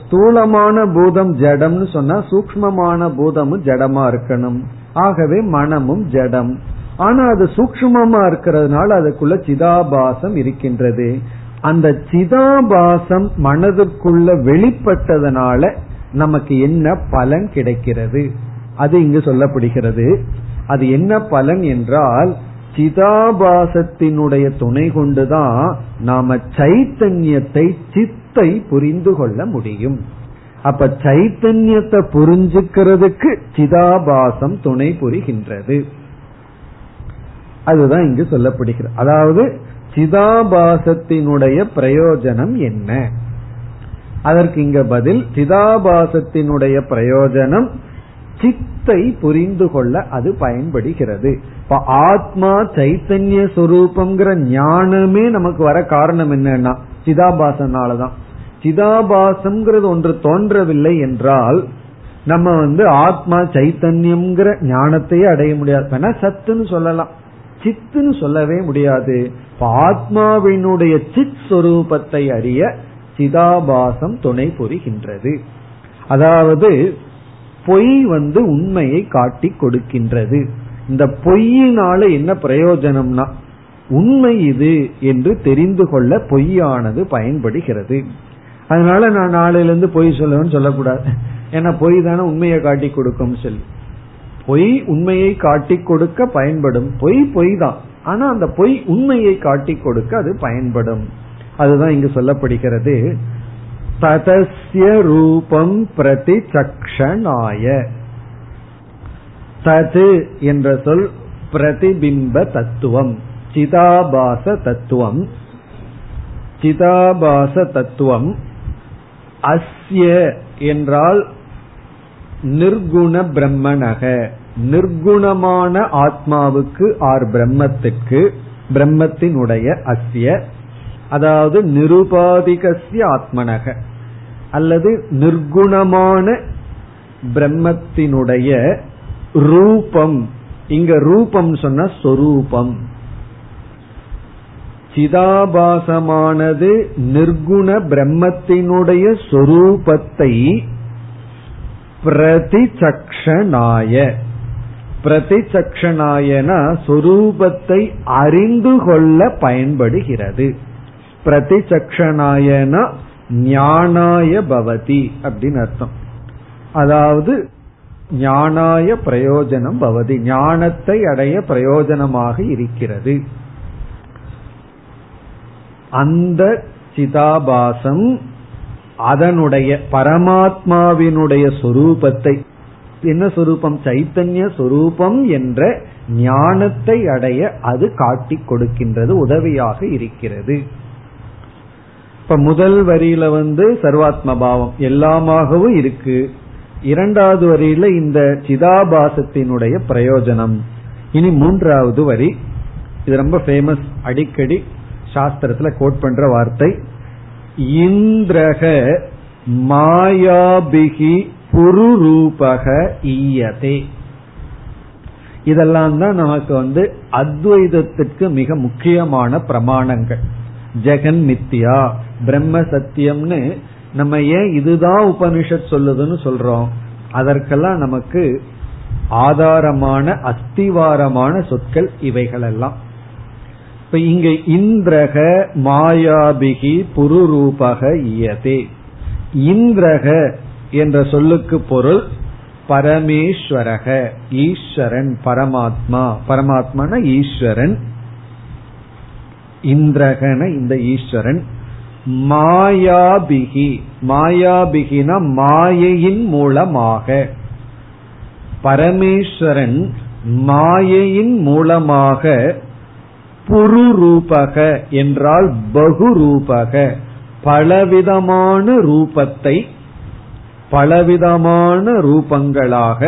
ஸ்தூலமான பூதம் ஜடம்னு சொன்னா சூக்ஷ்மமான பூதமும் ஜடமா இருக்கணும். ஆகவே மனமும் ஜடம். ஆனா அது சூக்ஷ்மமா இருக்கிறதுனால அதுக்குள்ள சிதாபாசம் இருக்கின்றது. அந்த சிதாபாசம் மனதுக்குள்ள வெளிப்பட்டதனால நமக்கு என்ன பலன் கிடைக்கிறது, அது இங்கு சொல்லப்படுகிறது. அது என்ன பலன் என்றால், சிதாபாசத்தினுடைய துணை கொண்டுதான் நாம சைத்தன்யத்தை சித்தை புரிந்து கொள்ள முடியும். அப்ப சைத்தன்யத்தை புரிஞ்சுக்கிறதுக்கு சிதாபாசம் துணை புரிகின்றது, அதுதான் இங்கு சொல்லப்படுகிறது. அதாவது சிதாபாசத்தினுடைய பிரயோஜனம் என்ன? அதற்கு இங்க பதில், சிதாபாசத்தினுடைய பிரயோஜனம் சித்தை புரிந்து கொள்ள அது பயன்படுகிறது. இப்ப ஆத்மா சைத்தன்ய சொரூபம்ங்கிற ஞானமே நமக்கு வர காரணம் என்னன்னா சிதாபாசனாலதான். சிதாபாசம்ங்கிறது ஒன்று தோன்றவில்லை என்றால் நம்ம ஆத்மா சைத்தன்யம்ங்கிற ஞானத்தையே அடைய முடியாது. வேணா சத்துன்னு சொல்லலாம், சித்துன்னு சொல்லவே முடியாது. இப்ப ஆத்மாவினுடைய சித் சொரூபத்தை அறிய சிதாபாசம் துணை புரிகின்றது. அதாவது பொய் உண்மையை காட்டி கொடுக்கின்றது. இந்த பொய்யினால என்ன பிரயோஜனம்னா, உண்மை இது என்று தெரிந்து கொள்ள பொய்யானது பயன்படுகிறது. அதனால நான் நாளையிலிருந்து பொய் சொல்லுவேன்னு சொல்லக்கூடாது, ஏன்னா பொய் தானே உண்மையை காட்டி கொடுக்கும். சொல்லி பொய் உண்மையை காட்டி கொடுக்க பயன்படும். பொய் பொய் தான், ஆனா அந்த பொய் உண்மையை காட்டி கொடுக்க அது பயன்படும். அதுதான் இங்கு சொல்லப்படுகிறது. ததஸ்ய ரூபம் பிரதி சக்ஷனாய, தது என்ற சொல் பிரதிபிம்ப தத்துவம், சிதாபாச தத்துவம். சிதாபாச தத்துவம் அஸ்ய என்றால் நிர்குண பிரம்மனக, நிர்குணமான ஆத்மாவுக்கு ஆர் பிரம்மத்துக்கு, பிரம்மத்தினுடைய அஸ்ய அதாவது நிருபாதிகஸ்ய ஆத்மனக அல்லது நிர்குணமான பிரம்மத்தினுடைய ரூபம். இங்க ரூபம் சொன்ன சொரூபம். சிதாபாசமானது நிர்குண பிரம்மத்தினுடைய சொரூபத்தை பிரதிசக்ஷனாய, பிரதிசக்ஷனாயனா சொரூபத்தை அறிந்து கொள்ள பயன்படுகிறது. பிரதிசக்ஷனாயனா ஞானாய பவதி அப்படின்னு அர்த்தம். அதாவது ஞானாய பிரயோஜனம் பவதி, ஞானத்தை அடைய பிரயோஜனமாக இருக்கிறது. அந்த சிதாபாசம் அதனுடைய பரமாத்மாவினுடைய சொரூபத்தை, என்ன சொரூபம்? சைத்தன்ய சொரூபம் என்ற ஞானத்தை அடைய அது காட்டி கொடுக்கின்றது, உதவியாக இருக்கிறது. இப்ப முதல் வரியில சர்வாத்ம பாவம் எல்லாமாகவும் இருக்கு. இரண்டாவது வரியில இந்த சிதாபாசத்தினுடைய பிரயோஜனம். இனி மூன்றாவது வரி இது ரொம்ப ஃபேமஸ், அடிக்கடி சாஸ்திரத்துல கோட் பண்ற வார்த்தை. இந்திரக மாயாபிகி புருரூபக ஈயதே. இதெல்லாம் தான் நமக்கு அத்வைதத்திற்கு மிக முக்கியமான பிரமாணங்கள். ஜெகன் மித்தியா, பிரம்ம சத்தியம்னு நம்ம ஏன் இதுதான் உபனிஷத் சொல்லுதுன்னு சொல்றோம், அதற்கெல்லாம் நமக்கு ஆதாரமான அஸ்திவாரமான சொற்கள் இவைகள் எல்லாம். இப்ப இங்க இந்திரக மாயாபிகி புருரூபக ஈயதே. இந்திரக என்ற சொல்லுக்கு பொருள் பரமேஸ்வரக, ஈஸ்வரன், பரமாத்மா. பரமாத்மான ஈஸ்வரன், இந்திரகன இந்த ஈஸ்வரன். மாயாபிகி, மாயாபிகினா மாயையின் மூலமாக. பரமேஸ்வரன் மாயையின் மூலமாக புருரூபக என்றால் பகுரூபக, பலவிதமான ரூபத்தை பலவிதமான ரூபங்களாக,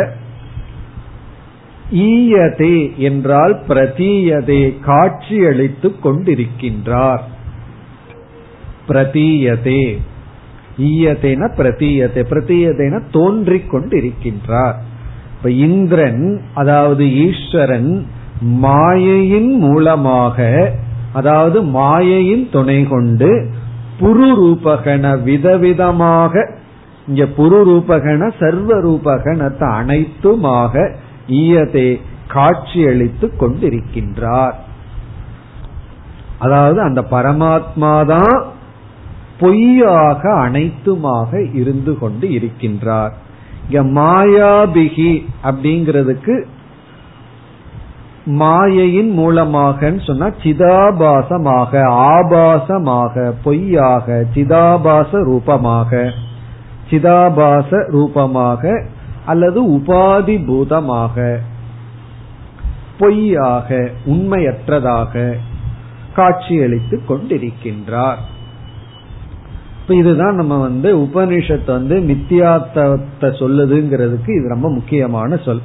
ஈயதே என்றால் பிரதீயதே காட்சியளித்துக் கொண்டிருக்கின்றார். பிரதீயதே, ஈயதேன பிரதீயதே, பிரதீயதேன தோன்றிக் கொண்டிருக்கின்றார். இப்ப இந்திரன் அதாவது ஈஸ்வரன் மாயையின் மூலமாக, அதாவது மாயையின் துணை கொண்டு, புருரூபகன விதவிதமாக, இங்க புருரூபகன சர்வரூபகனத்தை அனைத்துமாக, ஈயதே காட்சியளித்துக் கொண்டிருக்கின்றார். அதாவது அந்த பரமாத்மாதான் பொய்யாக அனைத்துமாக இருந்து கொண்டு இருக்கின்றார். இங்க மாயாபிகி அப்படிங்கிறதுக்கு மாயையின் மூலமாக சொன்னா சிதாபாசமாக, ஆபாசமாக, பொய்யாக, சிதாபாச ரூபமாக, சிதாபாச ரூபமாக அல்லது உபாதி பூதமாக, பொய்யாக, உண்மையற்றதாக காட்சியளித்துக் கொண்டிருக்கின்றார். இதுதான் நம்ம உபனிஷத்து மித்தியாத்தத்தை சொல்லுதுங்கிறதுக்கு இது ரொம்ப முக்கியமான சொல்.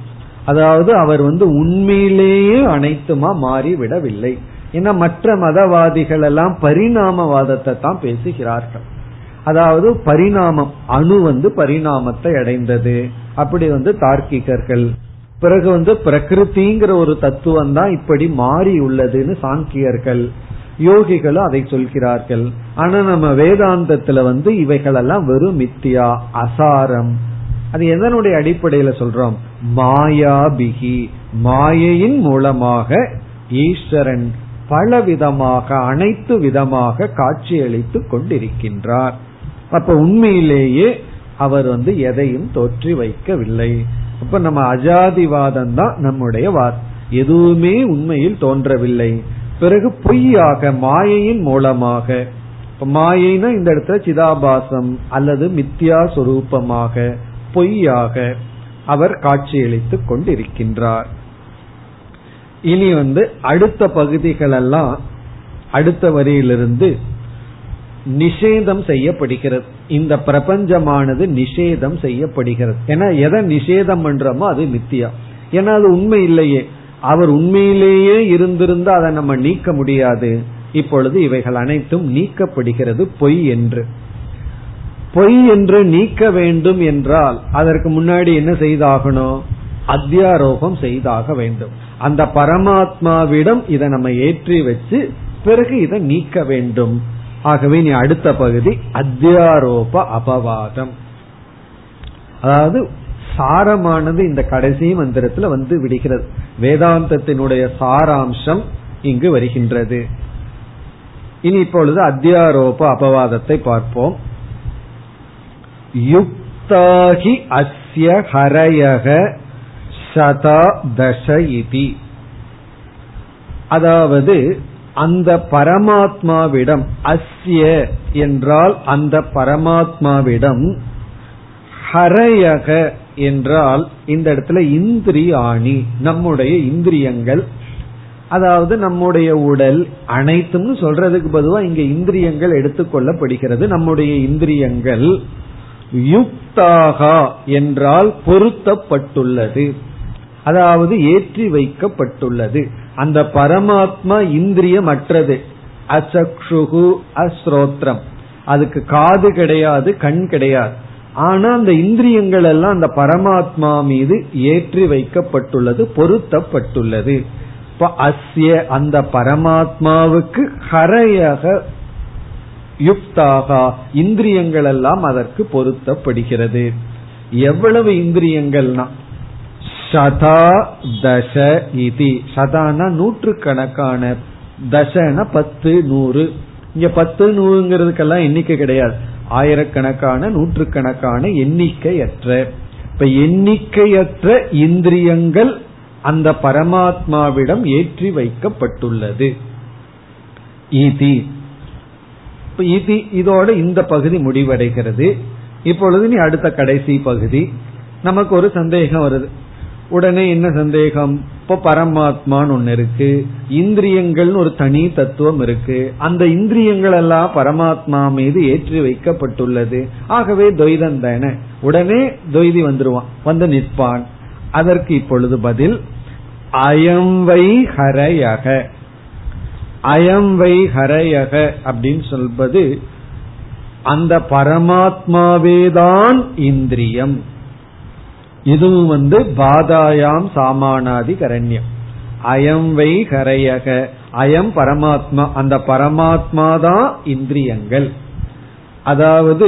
அதாவது அவர் உண்மையிலேயே அனைத்துமா மாறிவிடவில்லை. ஏன்னா மற்ற மதவாதிகள் எல்லாம் பரிணாமவாதத்தை தான் பேசுகிறார்கள். அதாவது பரிணாமம், அணு பரிணாமத்தை அடைந்தது, அப்படி தார்க்கிகர்கள். பிறகு பிரகிருதிங்கிற ஒரு தத்துவம் தான் இப்படி மாறி உள்ளதுன்னு சாங்கியர்கள், யோகிகளும் அதை சொல்கிறார்கள். ஆனா நம்ம வேதாந்தத்துல இவைகளெல்லாம் வெறும் மித்தியா, அசாரம். அது எதனுடைய அடிப்படையில சொல்றோம்? மாயாபிகி, மாயையின் மூலமாக ஈஸ்வரன் பலவிதமாக அனைத்து விதமாக காட்சியளித்துக் கொண்டிருக்கின்றார். அப்ப உண்மையிலேயே அவர் எதையும் தோற்றி வைக்கவில்லை. அப்ப நம்ம அஜாதிவாதம் தான் நம்முடைய வாதம். எதுவுமே உண்மையில் தோன்றவில்லை. பிறகு பொய்யாக மாயையின் மூலமாக, மாயைனா இந்த இடத்துல சிதாபாசம் அல்லது மித்யா சொரூபமாக, பொய்யாக அவர் காட்சியளித்துக் கொண்டிருக்கின்றார். இனி அடுத்த பகுதிகளெல்லாம் அடுத்த வரியிலிருந்து நிஷேதம் செய்யப்படுகிறது. இந்த பிரபஞ்சமானது நிஷேதம் செய்யப்படுகிறது. ஏன்னா எதை நிஷேதம் பண்றோமோ அது மித்தியா. ஏன்னா அது உண்மை இல்லையே. அவர் உண்மையிலேயே இருந்திருந்தா அதை நம்ம நீக்க முடியாது. இப்பொழுது இவைகள் அனைத்தும் நீக்கப்படுகிறது பொய் என்று. பொய் என்று நீக்க வேண்டும் என்றால் அதற்கு முன்னாடி என்ன செய்தாகணும்? அத்தியாரோபம் செய்தாக வேண்டும். அந்த பரமாத்மாவிடம் இதை நம்ம ஏற்றி வச்சு பிறகு இதை நீக்க வேண்டும். ஆகவே நீ அடுத்த பகுதி அத்தியாரோப அபவாதம். அதாவது சாரமானது இந்த கடைசி மந்திரத்துல விடுகிறது. வேதாந்தத்தினுடைய சாராம்சம் இங்கு வருகின்றது. இனி இப்பொழுது அத்தியாரோப அபவாதத்தை பார்ப்போம். யுக்தாகி அஸ்ய ஹரயக சதாதசி. அதாவது அந்த பரமாத்மாவிடம், அஸ்ய என்றால் அந்த பரமாத்மாவிடம், ஹரயக என்றால் இந்த இடத்துல இந்திரியாணி, நம்முடைய இந்திரியங்கள், அதாவது நம்முடைய உடல் அனைத்தும்னு சொல்றதுக்கு பொதுவா இங்க இந்திரியங்கள் எடுத்துக்கொள்ளப்படுகிறது. நம்முடைய இந்திரியங்கள் யுக்தாகா என்றால் பொருத்தப்பட்டுள்ளது, அதாவது ஏற்றி வைக்கப்பட்டுள்ளது. அந்த பரமாத்மா இந்திரியமற்றது. அசக்ஷுகு அஸ்ரோத்ரம், அதுக்கு காது கிடையாது, கண் கிடையாது. ஆனா அந்த இந்திரியங்கள் எல்லாம் அந்த பரமாத்மா மீது ஏற்றி வைக்கப்பட்டுள்ளது, பொருத்தப்பட்டுள்ளது. இப்ப அஸ்ய அந்த பரமாத்மாவுக்கு ஹரையாக யுக்தாகா இந்திரியங்கள் எல்லாம் அதற்கு பொருத்தப்படுகிறது. எவ்வளவு இந்திரியங்கள்னா சதா தச இதி, சதானா நூற்று கணக்கான, தசனா 10, 100. இங்க 10, 100ங்கிறதுக்கெல்லாம் எண்ணிக்கை கிடையாது, ஆயிரக்கணக்கான, நூற்று கணக்கான, எண்ணிக்கையற்ற. இப்ப எண்ணிக்கையற்ற இந்திரியங்கள் அந்த பரமாத்மாவிடம் ஏற்றி வைக்கப்பட்டுள்ளது. இதி, இதி இதோட இந்த பகுதி முடிவடைகிறது. இப்பொழுது நீ அடுத்த கடைசி பகுதி. நமக்கு ஒரு சந்தேகம் வருது. உடனே என்ன சந்தேகம்? இப்போ பரமாத்மான்னு ஒன்னு இருக்கு, இந்திரியங்கள்னு ஒரு தனி தத்துவம் இருக்கு, அந்த இந்திரியங்கள் எல்லாம் பரமாத்மா மீது ஏற்றி வைக்கப்பட்டுள்ளது, ஆகவே துவைதம் தானே. உடனே துவைதி வந்துருவான், வந்து நிற்பான். அதற்கு இப்பொழுது பதில் அயம் வை ஹரயக. அயம் வை ஹரயக அப்படின்னு சொல்வது அந்த பரமாத்மாவேதான் இந்திரியம். இதுவும் பாதாயாம் சாமானாதி கரண்யம். அயம் வை ஹரையக, அயம் பரமாத்மா, அந்த பரமாத்மா தான் இந்திரியங்கள். அதாவது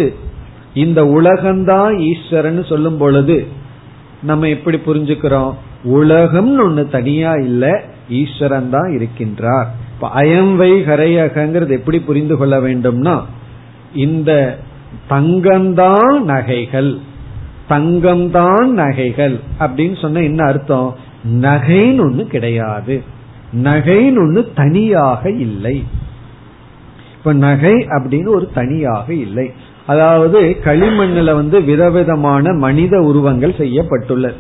இந்த உலகம்தான் ஈஸ்வரன் சொல்லும் பொழுது நம்ம எப்படி புரிஞ்சுக்கிறோம்? உலகம்னு ஒண்ணு தனியா இல்ல, ஈஸ்வரன் தான் இருக்கின்றார். இப்ப அயம் வை ஹரையகங்கிறது எப்படி புரிந்து கொள்ள வேண்டும்னா, இந்த தங்கம்தான் நகைகள், தங்கம்தான் நகைகள் அப்படின்னு சொன்ன என்ன அர்த்தம்? நகைன்னு ஒண்ணு கிடையாது, நகைன்னு ஒண்ணு தனியாக இல்லை. இப்ப நகை அப்படின்னு ஒரு தனியாக இல்லை. அதாவது களிமண்ணுல விதவிதமான மனித உருவங்கள் செய்யப்பட்டுள்ளது.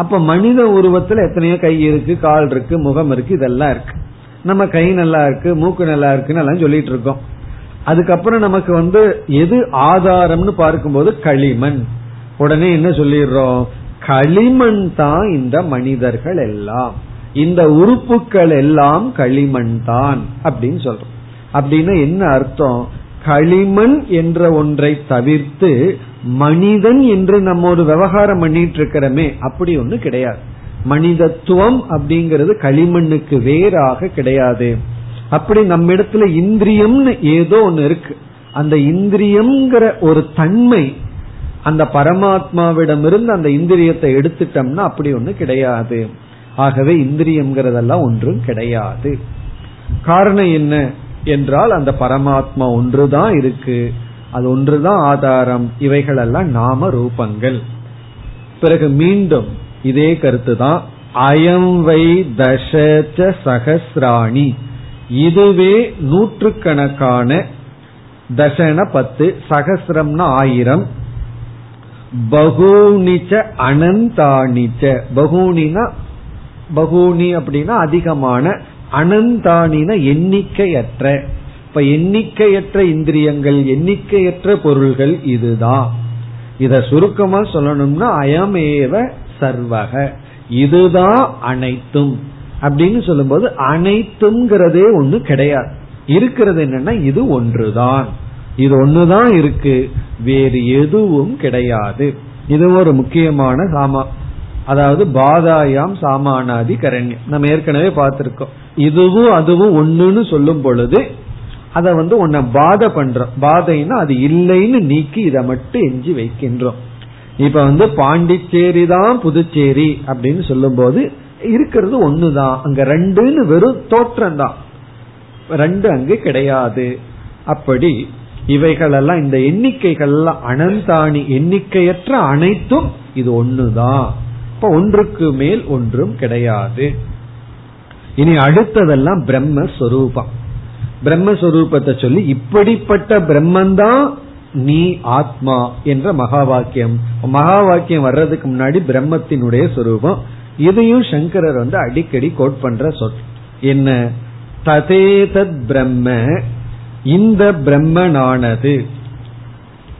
அப்ப மனித உருவத்துல எத்தனையோ கை இருக்கு, கால் இருக்கு, முகம் இருக்கு, இதெல்லாம் இருக்கு. நம்ம கை நல்லா இருக்கு, மூக்கு நல்லா இருக்குன்னு எல்லாம் சொல்லிட்டு இருக்கோம். அதுக்கப்புறம் நமக்கு எது ஆதாரம்னு பார்க்கும்போது களிமண். உடனே என்ன சொல்லிடுறோம்? களிமண் தான் இந்த மனிதர்கள் எல்லாம், இந்த உறுப்புகள் எல்லாம் களிமண் தான் அப்படின்னு சொல்றோம். அப்படின்னு என்ன அர்த்தம்? களிமண் என்ற ஒன்றை தவிர்த்து மனிதன் என்று நம்ம ஒரு விவகாரம் பண்ணிட்டு இருக்கிறோமே, அப்படி ஒண்ணு கிடையாது. மனிதத்துவம் அப்படிங்கிறது களிமண்ணுக்கு வேறாக கிடையாது. அப்படி நம்ம இடத்துல இந்திரியம்னு ஏதோ ஒண்ணு இருக்கு, அந்த இந்திரியம்ங்கிற ஒரு தன்மை அந்த பரமாத்மாவிடமிருந்து அந்த இந்திரியத்தை எடுத்துட்டோம்னா அப்படி ஒண்ணு கிடையாது. ஆகவே இந்திரியம்ங்கிறதெல்லாம் ஒன்றும் கிடையாது. காரணம் என்ன என்றால், அந்த பரமாத்மா ஒன்றுதான் இருக்கு, அது ஒன்றுதான் ஆதாரம், இவைகளெல்லாம் நாம ரூபங்கள். பிறகு மீண்டும் இதே கருத்து தான். அயம் வை தசச சகஸ்ராணி, இதுவே நூற்றுக்கணக்கான, தசன 10, சகசிரம்னா 1000, பகுனிச்ச அனந்தானிச்ச, பகுனினா பகுனி அப்படின்னா அதிகமான, அனந்தானின எண்ணிக்கையற்ற. இப்ப எண்ணிக்கையற்ற இந்திரியங்கள், எண்ணிக்கையற்ற பொருள்கள் இதுதான். இத சுருக்கமா சொல்லணும்னா அயமேவ சர்வக, இதுதான் அனைத்தும் அப்படின்னு சொல்லும்போது அனைத்துங்கிறதே ஒண்ணு கிடையாது. இருக்கிறது என்னன்னா இது ஒன்றுதான், இது ஒண்ணுதான் இருக்கு, வேறு எதுவும் கிடையாது. இது ஒரு முக்கியமான சாமா, அதாவது பாதாயாம் சாமானாதி கரண்யம். நம்ம ஏற்கனவே பார்த்திருக்கோம். இதுவும் அதுவும் ஒண்ணுன்னு சொல்லும் பொழுது அத ஒன்ன பாதை பண்றோம். பாதைன்னா அது இல்லைன்னு நீக்கி இதை மட்டும் எஞ்சி வைக்கின்றோம். இப்ப பாண்டிச்சேரி தான் புதுச்சேரி அப்படின்னு சொல்லும் போது இருக்கிறது ஒண்ணுதான், அங்க ரெண்டுன்னு வெறும் தோற்றம் தான், ரெண்டு அங்கு கிடையாது. அப்படி இவைகளெல்லாம் இந்த எண்ணிக்கைகள் அனந்தாணி, எண்ணிக்கையற்ற அனைத்தும் இது ஒண்ணுதான். இப்ப ஒன்றுக்கு மேல் ஒன்றும் கிடையாது. இனி அடுத்ததெல்லாம் பிரம்மஸ்வரூபம். பிரம்மஸ்வரூபத்தை சொல்லி இப்படிப்பட்ட பிரம்மந்தான் நீ ஆத்மா என்ற மகா வாக்கியம். மகா வாக்கியம் வர்றதுக்கு முன்னாடி பிரம்மத்தினுடைய சொரூபம். இதையும் சங்கரர் அடிக்கடி கோட் பண்ற சொல் என்ன? ததேதத் பிரம்ம, இந்த பிரம்மனானது.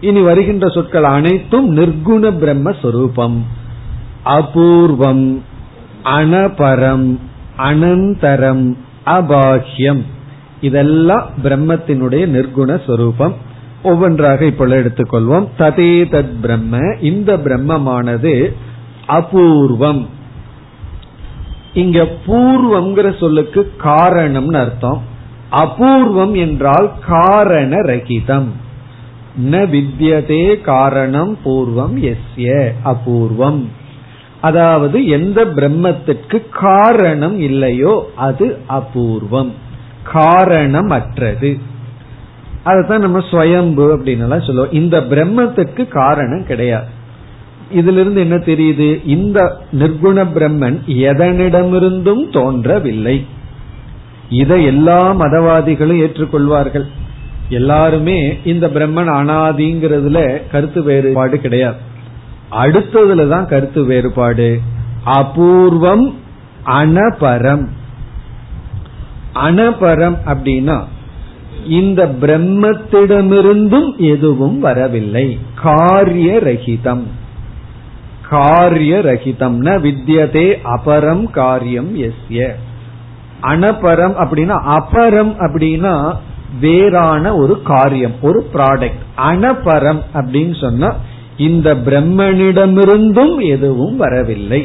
இனி வருகின்ற சொற்கள் அனைத்தும் நிர்குண பிரம்மஸ்வரூபம். அபூர்வம், அனபரம், அனந்தரம், அபாஹ்யம். இதெல்லாம் பிரம்மத்தினுடைய நிர்குண சொரூபம். ஒவ்வொன்றாக இப்பொழுது எடுத்துக்கொள்வோம். ததே தத் பிரம்ம, இந்த பிரம்மமானது அபூர்வம். இங்க பூர்வம்ங்கிற சொல்லுக்கு காரணம்னு அர்த்தம். அபூர்வம் என்றால் காரண ரகிதம். ந வித்யதே காரணம் பூர்வம் எஸ்ய அபூர்வம். அதாவது எந்த பிரம்மத்திற்கு காரணம் இல்லையோ அது அபூர்வம், காரணம் அற்றது. அதுதான் நம்ம ஸ்வயம்பு அப்படின்னு சொல்லுவோம். இந்த பிரம்மத்துக்கு காரணம் கிடையாது. இதுல இருந்து என்ன தெரியுது? இந்த நிர்குண பிரம்மன் எதனிடமிருந்தும் தோன்றவில்லை. இதை எல்லா மதவாதிகளும் ஏற்றுக்கொள்வார்கள். எல்லாருமே இந்த பிரம்மன் அனாதிங்கிறதுல கருத்து வேறுபாடு கிடையாது. அடுத்ததுலதான் கருத்து வேறுபாடு. அபூர்வம் அனபரம். அனபரம் அப்படின்னா இந்த பிரம்மத்திடமிருந்தும் எதுவும் வரவில்லை, காரிய ரஹிதம். காரிய ரஹிதம்னா வித்யதே அபரம் காரியம் எஸ்ய. அனபரம் அப்படின்னா, அபரம் அப்படின்னா வேறான ஒரு காரியம், ஒரு ப்ராடக்ட். அனபரம் அப்படின்னு சொன்னா இந்த பிரம்மனிடமிருந்தும் எதுவும் வரவில்லை.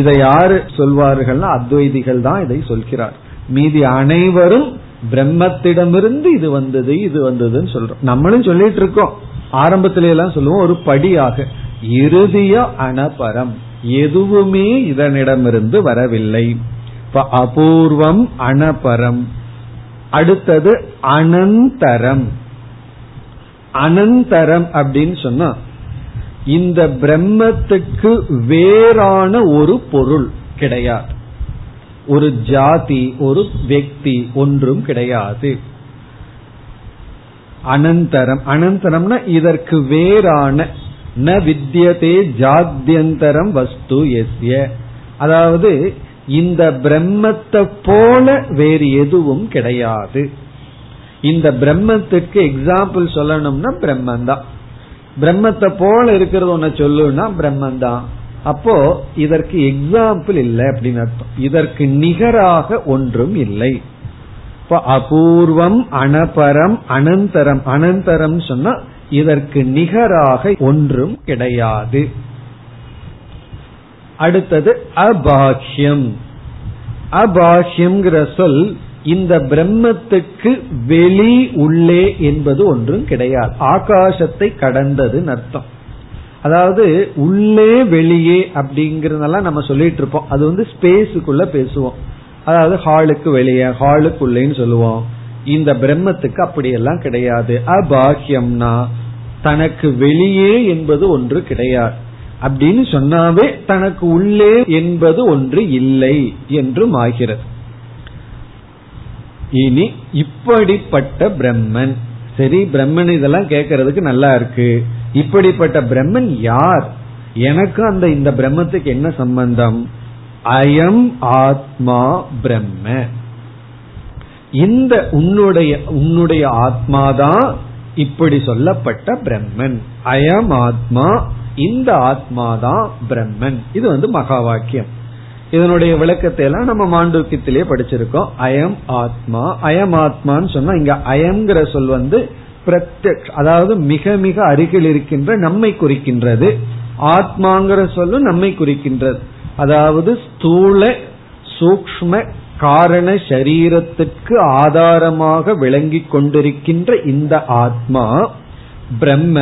இதை யாரு சொல்வார்கள்னா அத்வைதிகள் தான் இதை சொல்கிறார். மீதி அனைவரும் பிரம்மத்திடமிருந்து இது வந்தது இது வந்ததுன்னு சொல்றோம். நம்மளும் சொல்லிட்டு இருக்கோம். ஆரம்பத்தில எல்லாம் சொல்லுவோம் ஒரு படியாக. இறுதிய அனபரம், எதுவுமே இதனிடமிருந்து வரவில்லை. அபூர்வம் அனபரம். அடுத்தது அனந்தரம். அனந்தரம் அப்படின்னு சொன்னா இந்த பிரம்மத்துக்கு வேறான ஒரு பொருள் கிடையாது, ஒரு ஜாதி, ஒரு வக்தி, ஒன்றும் கிடையாது. அனந்தரம். அனந்தரம்னா இதற்கு வேறான. ந வித்யதே ஜாத்யந்தரம் வஸ்து எஸ்ய, அதாவது இந்த பிரம்மத்தை போல வேறு எதுவும் கிடையாது. இந்த பிரம்மத்துக்கு எக்ஸாம்பிள் சொல்லணும்னா பிரம்மந்தான். பிரம்மத்தை போல இருக்கிறது ஒன்னு சொல்லுன்னா பிரம்மந்தான். அப்போ இதற்கு எக்ஸாம்பிள் இல்லை அப்படின்னு அர்த்தம். இதற்கு நிகராக ஒன்றும் இல்லை. இப்ப அபூர்வம் அனபரம் அனந்தரம். அனந்தரம் சொன்னா இதற்கு நிகராக ஒன்றும் கிடையாது. அடுத்தது அபாஹ்யம். அபாஹ்யம்ங்கிற சொல் இந்த பிரம்மத்துக்கு வெளி உள்ளே என்பது ஒன்றும் கிடையாது. ஆகாசத்தை கடந்ததுன்னு அர்த்தம். அதாவது உள்ளே வெளியே அப்படிங்கறதெல்லாம் நம்ம சொல்லிட்டு இருப்போம். அது வந்து ஸ்பேஸுக்குள்ள பேசுவோம். அதாவது ஹாலுக்கு வெளியே, ஹாலுக்குள்ளேன்னு சொல்லுவோம். இந்த பிரம்மத்துக்கு அப்படியெல்லாம் கிடையாது. அபாஹ்யம்னா தனக்கு வெளியே என்பது ஒன்று கிடையாது. அப்படின்னு சொன்னாவே தனக்கு உள்ளே என்பது ஒன்று இல்லை என்றும் ஆகிறது. இனி இப்படிப்பட்ட பிரம்மன், சரி பிரம்மன் இதெல்லாம் கேட்கறதுக்கு நல்லா இருக்கு, இப்படிப்பட்ட பிரம்மன் யார், எனக்கு அந்த இந்த பிரம்மத்துக்கு என்ன சம்பந்தம்? அயம் ஆத்மா பிரம்ம, இந்த உன்னுடைய ஆத்மாதான் இப்படி சொல்லப்பட்ட பிரம்மன். அயம் ஆத்மா, இந்த ஆத்மாதான் பிரம்மன். இது வந்து மகா வாக்கியம். இதனுடைய விளக்கத்தை எல்லாம் நம்ம மாண்டூக்கியத்திலேயே படிச்சிருக்கோம். அயம் ஆத்மா. அயம் ஆத்மான்னு சொன்னா இங்க அயம்ங்கிற சொல் வந்து பிரத்யக்ஷ, அதாவது மிக மிக அருகில் இருக்கின்ற, நம்மை குறிக்கின்றது. ஆத்மாங்கிற சொல்லும் நம்மை குறிக்கின்றது. அதாவது ஸ்தூல சூக்ஷ்ம காரண சரீரத்திற்கு ஆதாரமாக விளங்கி கொண்டிருக்கின்ற இந்த ஆத்மா பிரம்ம,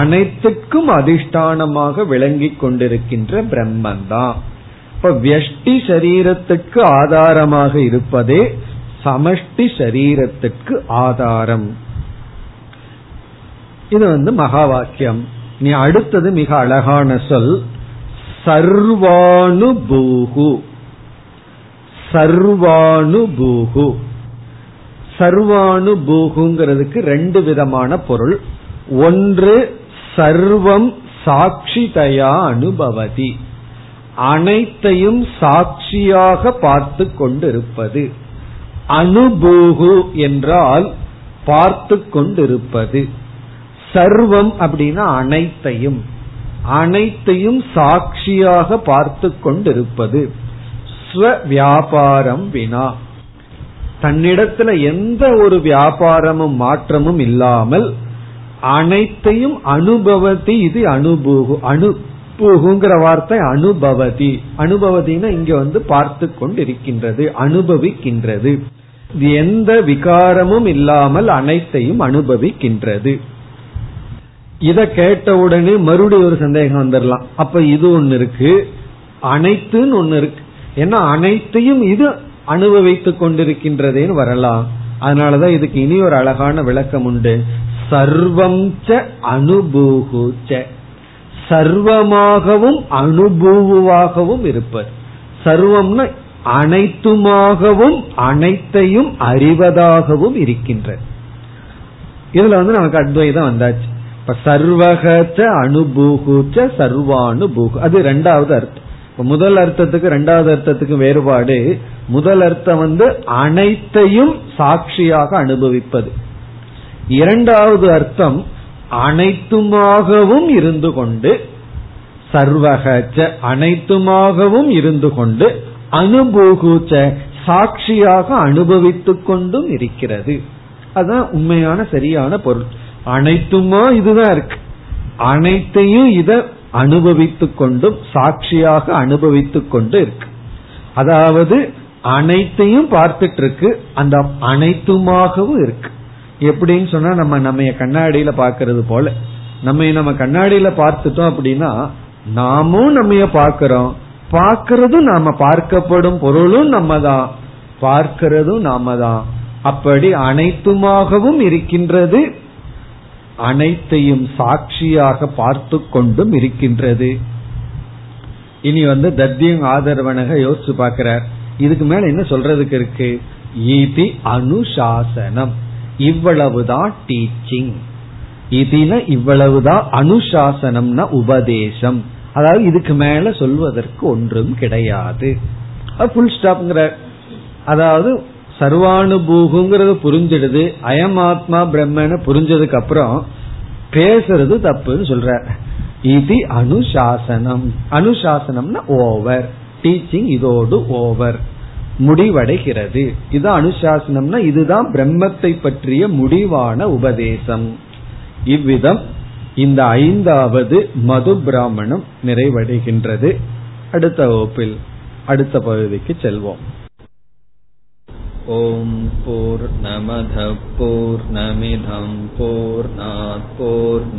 அனைத்துக்கும் அதிஷ்டானமாக விளங்கி கொண்டிருக்கின்ற பிரம்மந்தான். இப்ப வியஷ்டி சரீரத்துக்கு ஆதாரமாக இருப்பதே சமஷ்டி சரீரத்துக்கு ஆதாரம். இது வந்து மகா வாக்கியம். நீ அடுத்தது மிக அழகான சொல் சர்வானுபூஹு. சர்வானுபூஹு. சர்வானுபூஹுங்கிறதுக்கு ரெண்டு விதமான பொருள். ஒன்று சர்வம் சாட்சிதயா அனுபவதி, அனைத்தையும் சாட்சியாக பார்த்து கொண்டிருப்பது. அனுபூஹு என்றால் பார்த்து கொண்டிருப்பது. சர்வம் அப்படின்னா அனைத்தையும், அனைத்தையும் சாட்சியாக பார்த்து கொண்டிருப்பது. ஸ்வ வியாபாரம் வினா, தன்னிடத்துல எந்த ஒரு வியாபாரமும் மாற்றமும் இல்லாமல் அனைத்தையும் அனுபவதி. இது அனுபூகுங்கிற வார்த்தை அனுபவதி. அனுபவதினா இங்க வந்து பார்த்து கொண்டிருக்கின்றது, அனுபவிக்கின்றது. இது எந்த விகாரமும் இல்லாமல் அனைத்தையும் அனுபவிக்கின்றது. இத கேட்ட உடனே மறுபடியும் ஒரு சந்தேகம் வந்துடலாம். அப்ப இது ஒன்னு இருக்கு, அனைத்துன்னு ஒன்னு இருக்கு, ஏன்னா அனைத்தையும் இது அனுபவித்து கொண்டிருக்கின்றதேன்னு வரலாம். அதனாலதான் இதுக்கு இனி ஒரு அழகான விளக்கம் உண்டு. சர்வம் ச அனுபூஹுச்ச, சர்வமாகவும் அனுபூவாகவும் இருப்பது. சர்வம்னா அனைத்துமாகவும் அனைத்தையும் அறிவதாகவும் இருக்கின்ற. இதுல வந்து நமக்கு அத்வைதம் வந்தாச்சு. இப்ப சர்வகச்ச அனுபூகுச்ச சர்வானுபூகு, அது ரெண்டாவது அர்த்தம். இப்ப முதல் அர்த்தத்துக்கு ரெண்டாவது அர்த்தத்துக்கு வேறுபாடு. முதல் அர்த்தம் வந்து அனைத்தையும் சாட்சியாக அனுபவிப்பது. இரண்டாவது அர்த்தம் அனைத்துமாகவும் இருந்து கொண்டு, சர்வகச்ச அனைத்துமாகவும் இருந்து கொண்டு, அனுபூகுச்ச சாட்சியாக அனுபவித்துக் கொண்டும் இருக்கிறது. அதுதான் உண்மையான சரியான பொருள். அனைத்துமா இதுதான் இருக்கு, அனைத்தையும் இத அனுபவித்துக் கொண்டும் சாட்சியாக அனுபவித்துக் கொண்டு இருக்கு. அதாவது அனைத்தையும் பார்த்துட்டு இருக்கு, அந்த அனைத்துமாகவும் இருக்கு. எப்படின்னு சொன்னா நம்ம கண்ணாடியில பாக்கிறது போல, நம்ம கண்ணாடியில பார்த்துட்டோம் அப்படின்னா நாமும் நம்ம பாக்கிறோம், பார்க்கறதும் நாம, பார்க்கப்படும் பொருளும் நம்ம தான், பார்க்கிறதும் நாம தான். அப்படி அனைத்துமாகவும் இருக்கின்றது, அனைத்தையும் சாட்சியாக பார்த்து கொண்டும் இருக்கின்றது. இனி வந்து தத்தியம் ஆதரவனாக யோசிச்சு பார்க்கிறார், இதுக்கு மேல என்ன சொல்றதுக்கு இருக்கு. இதி அனுசாசனம், இவ்வளவுதான் டீச்சிங். இதுனா இவ்வளவுதான், அனுசாசனம்னா உபதேசம். அதாவது இதுக்கு மேல சொல்வதற்கு ஒன்றும் கிடையாது. அதாவது சர்வானுபூகுங்கிறது புரிஞ்சிடுது, அயமாத்மா பிரம்மன்னு புரிஞ்சதுக்கு அப்புறம் பேசுறது தப்புன்னு சொல்ற. இது அனுசாசனம். அனுசாசனம்னா ஓவர், டீச்சிங் இதோடு ஓவர், முடிவடைகிறது. இது அனுசாசனம்னா இதுதான் பிரம்மத்தை பற்றிய முடிவான உபதேசம். இவ்விதம் இந்த ஐந்தாவது மது பிராமணம் நிறைவடைகின்றது. அடுத்த வகுப்பில் அடுத்த பகுதிக்கு செல்வோம். ஓம் பூர்ணமதః பூர்ணமிதம் பூர்ணாத் பூர்ணமுதச்யதே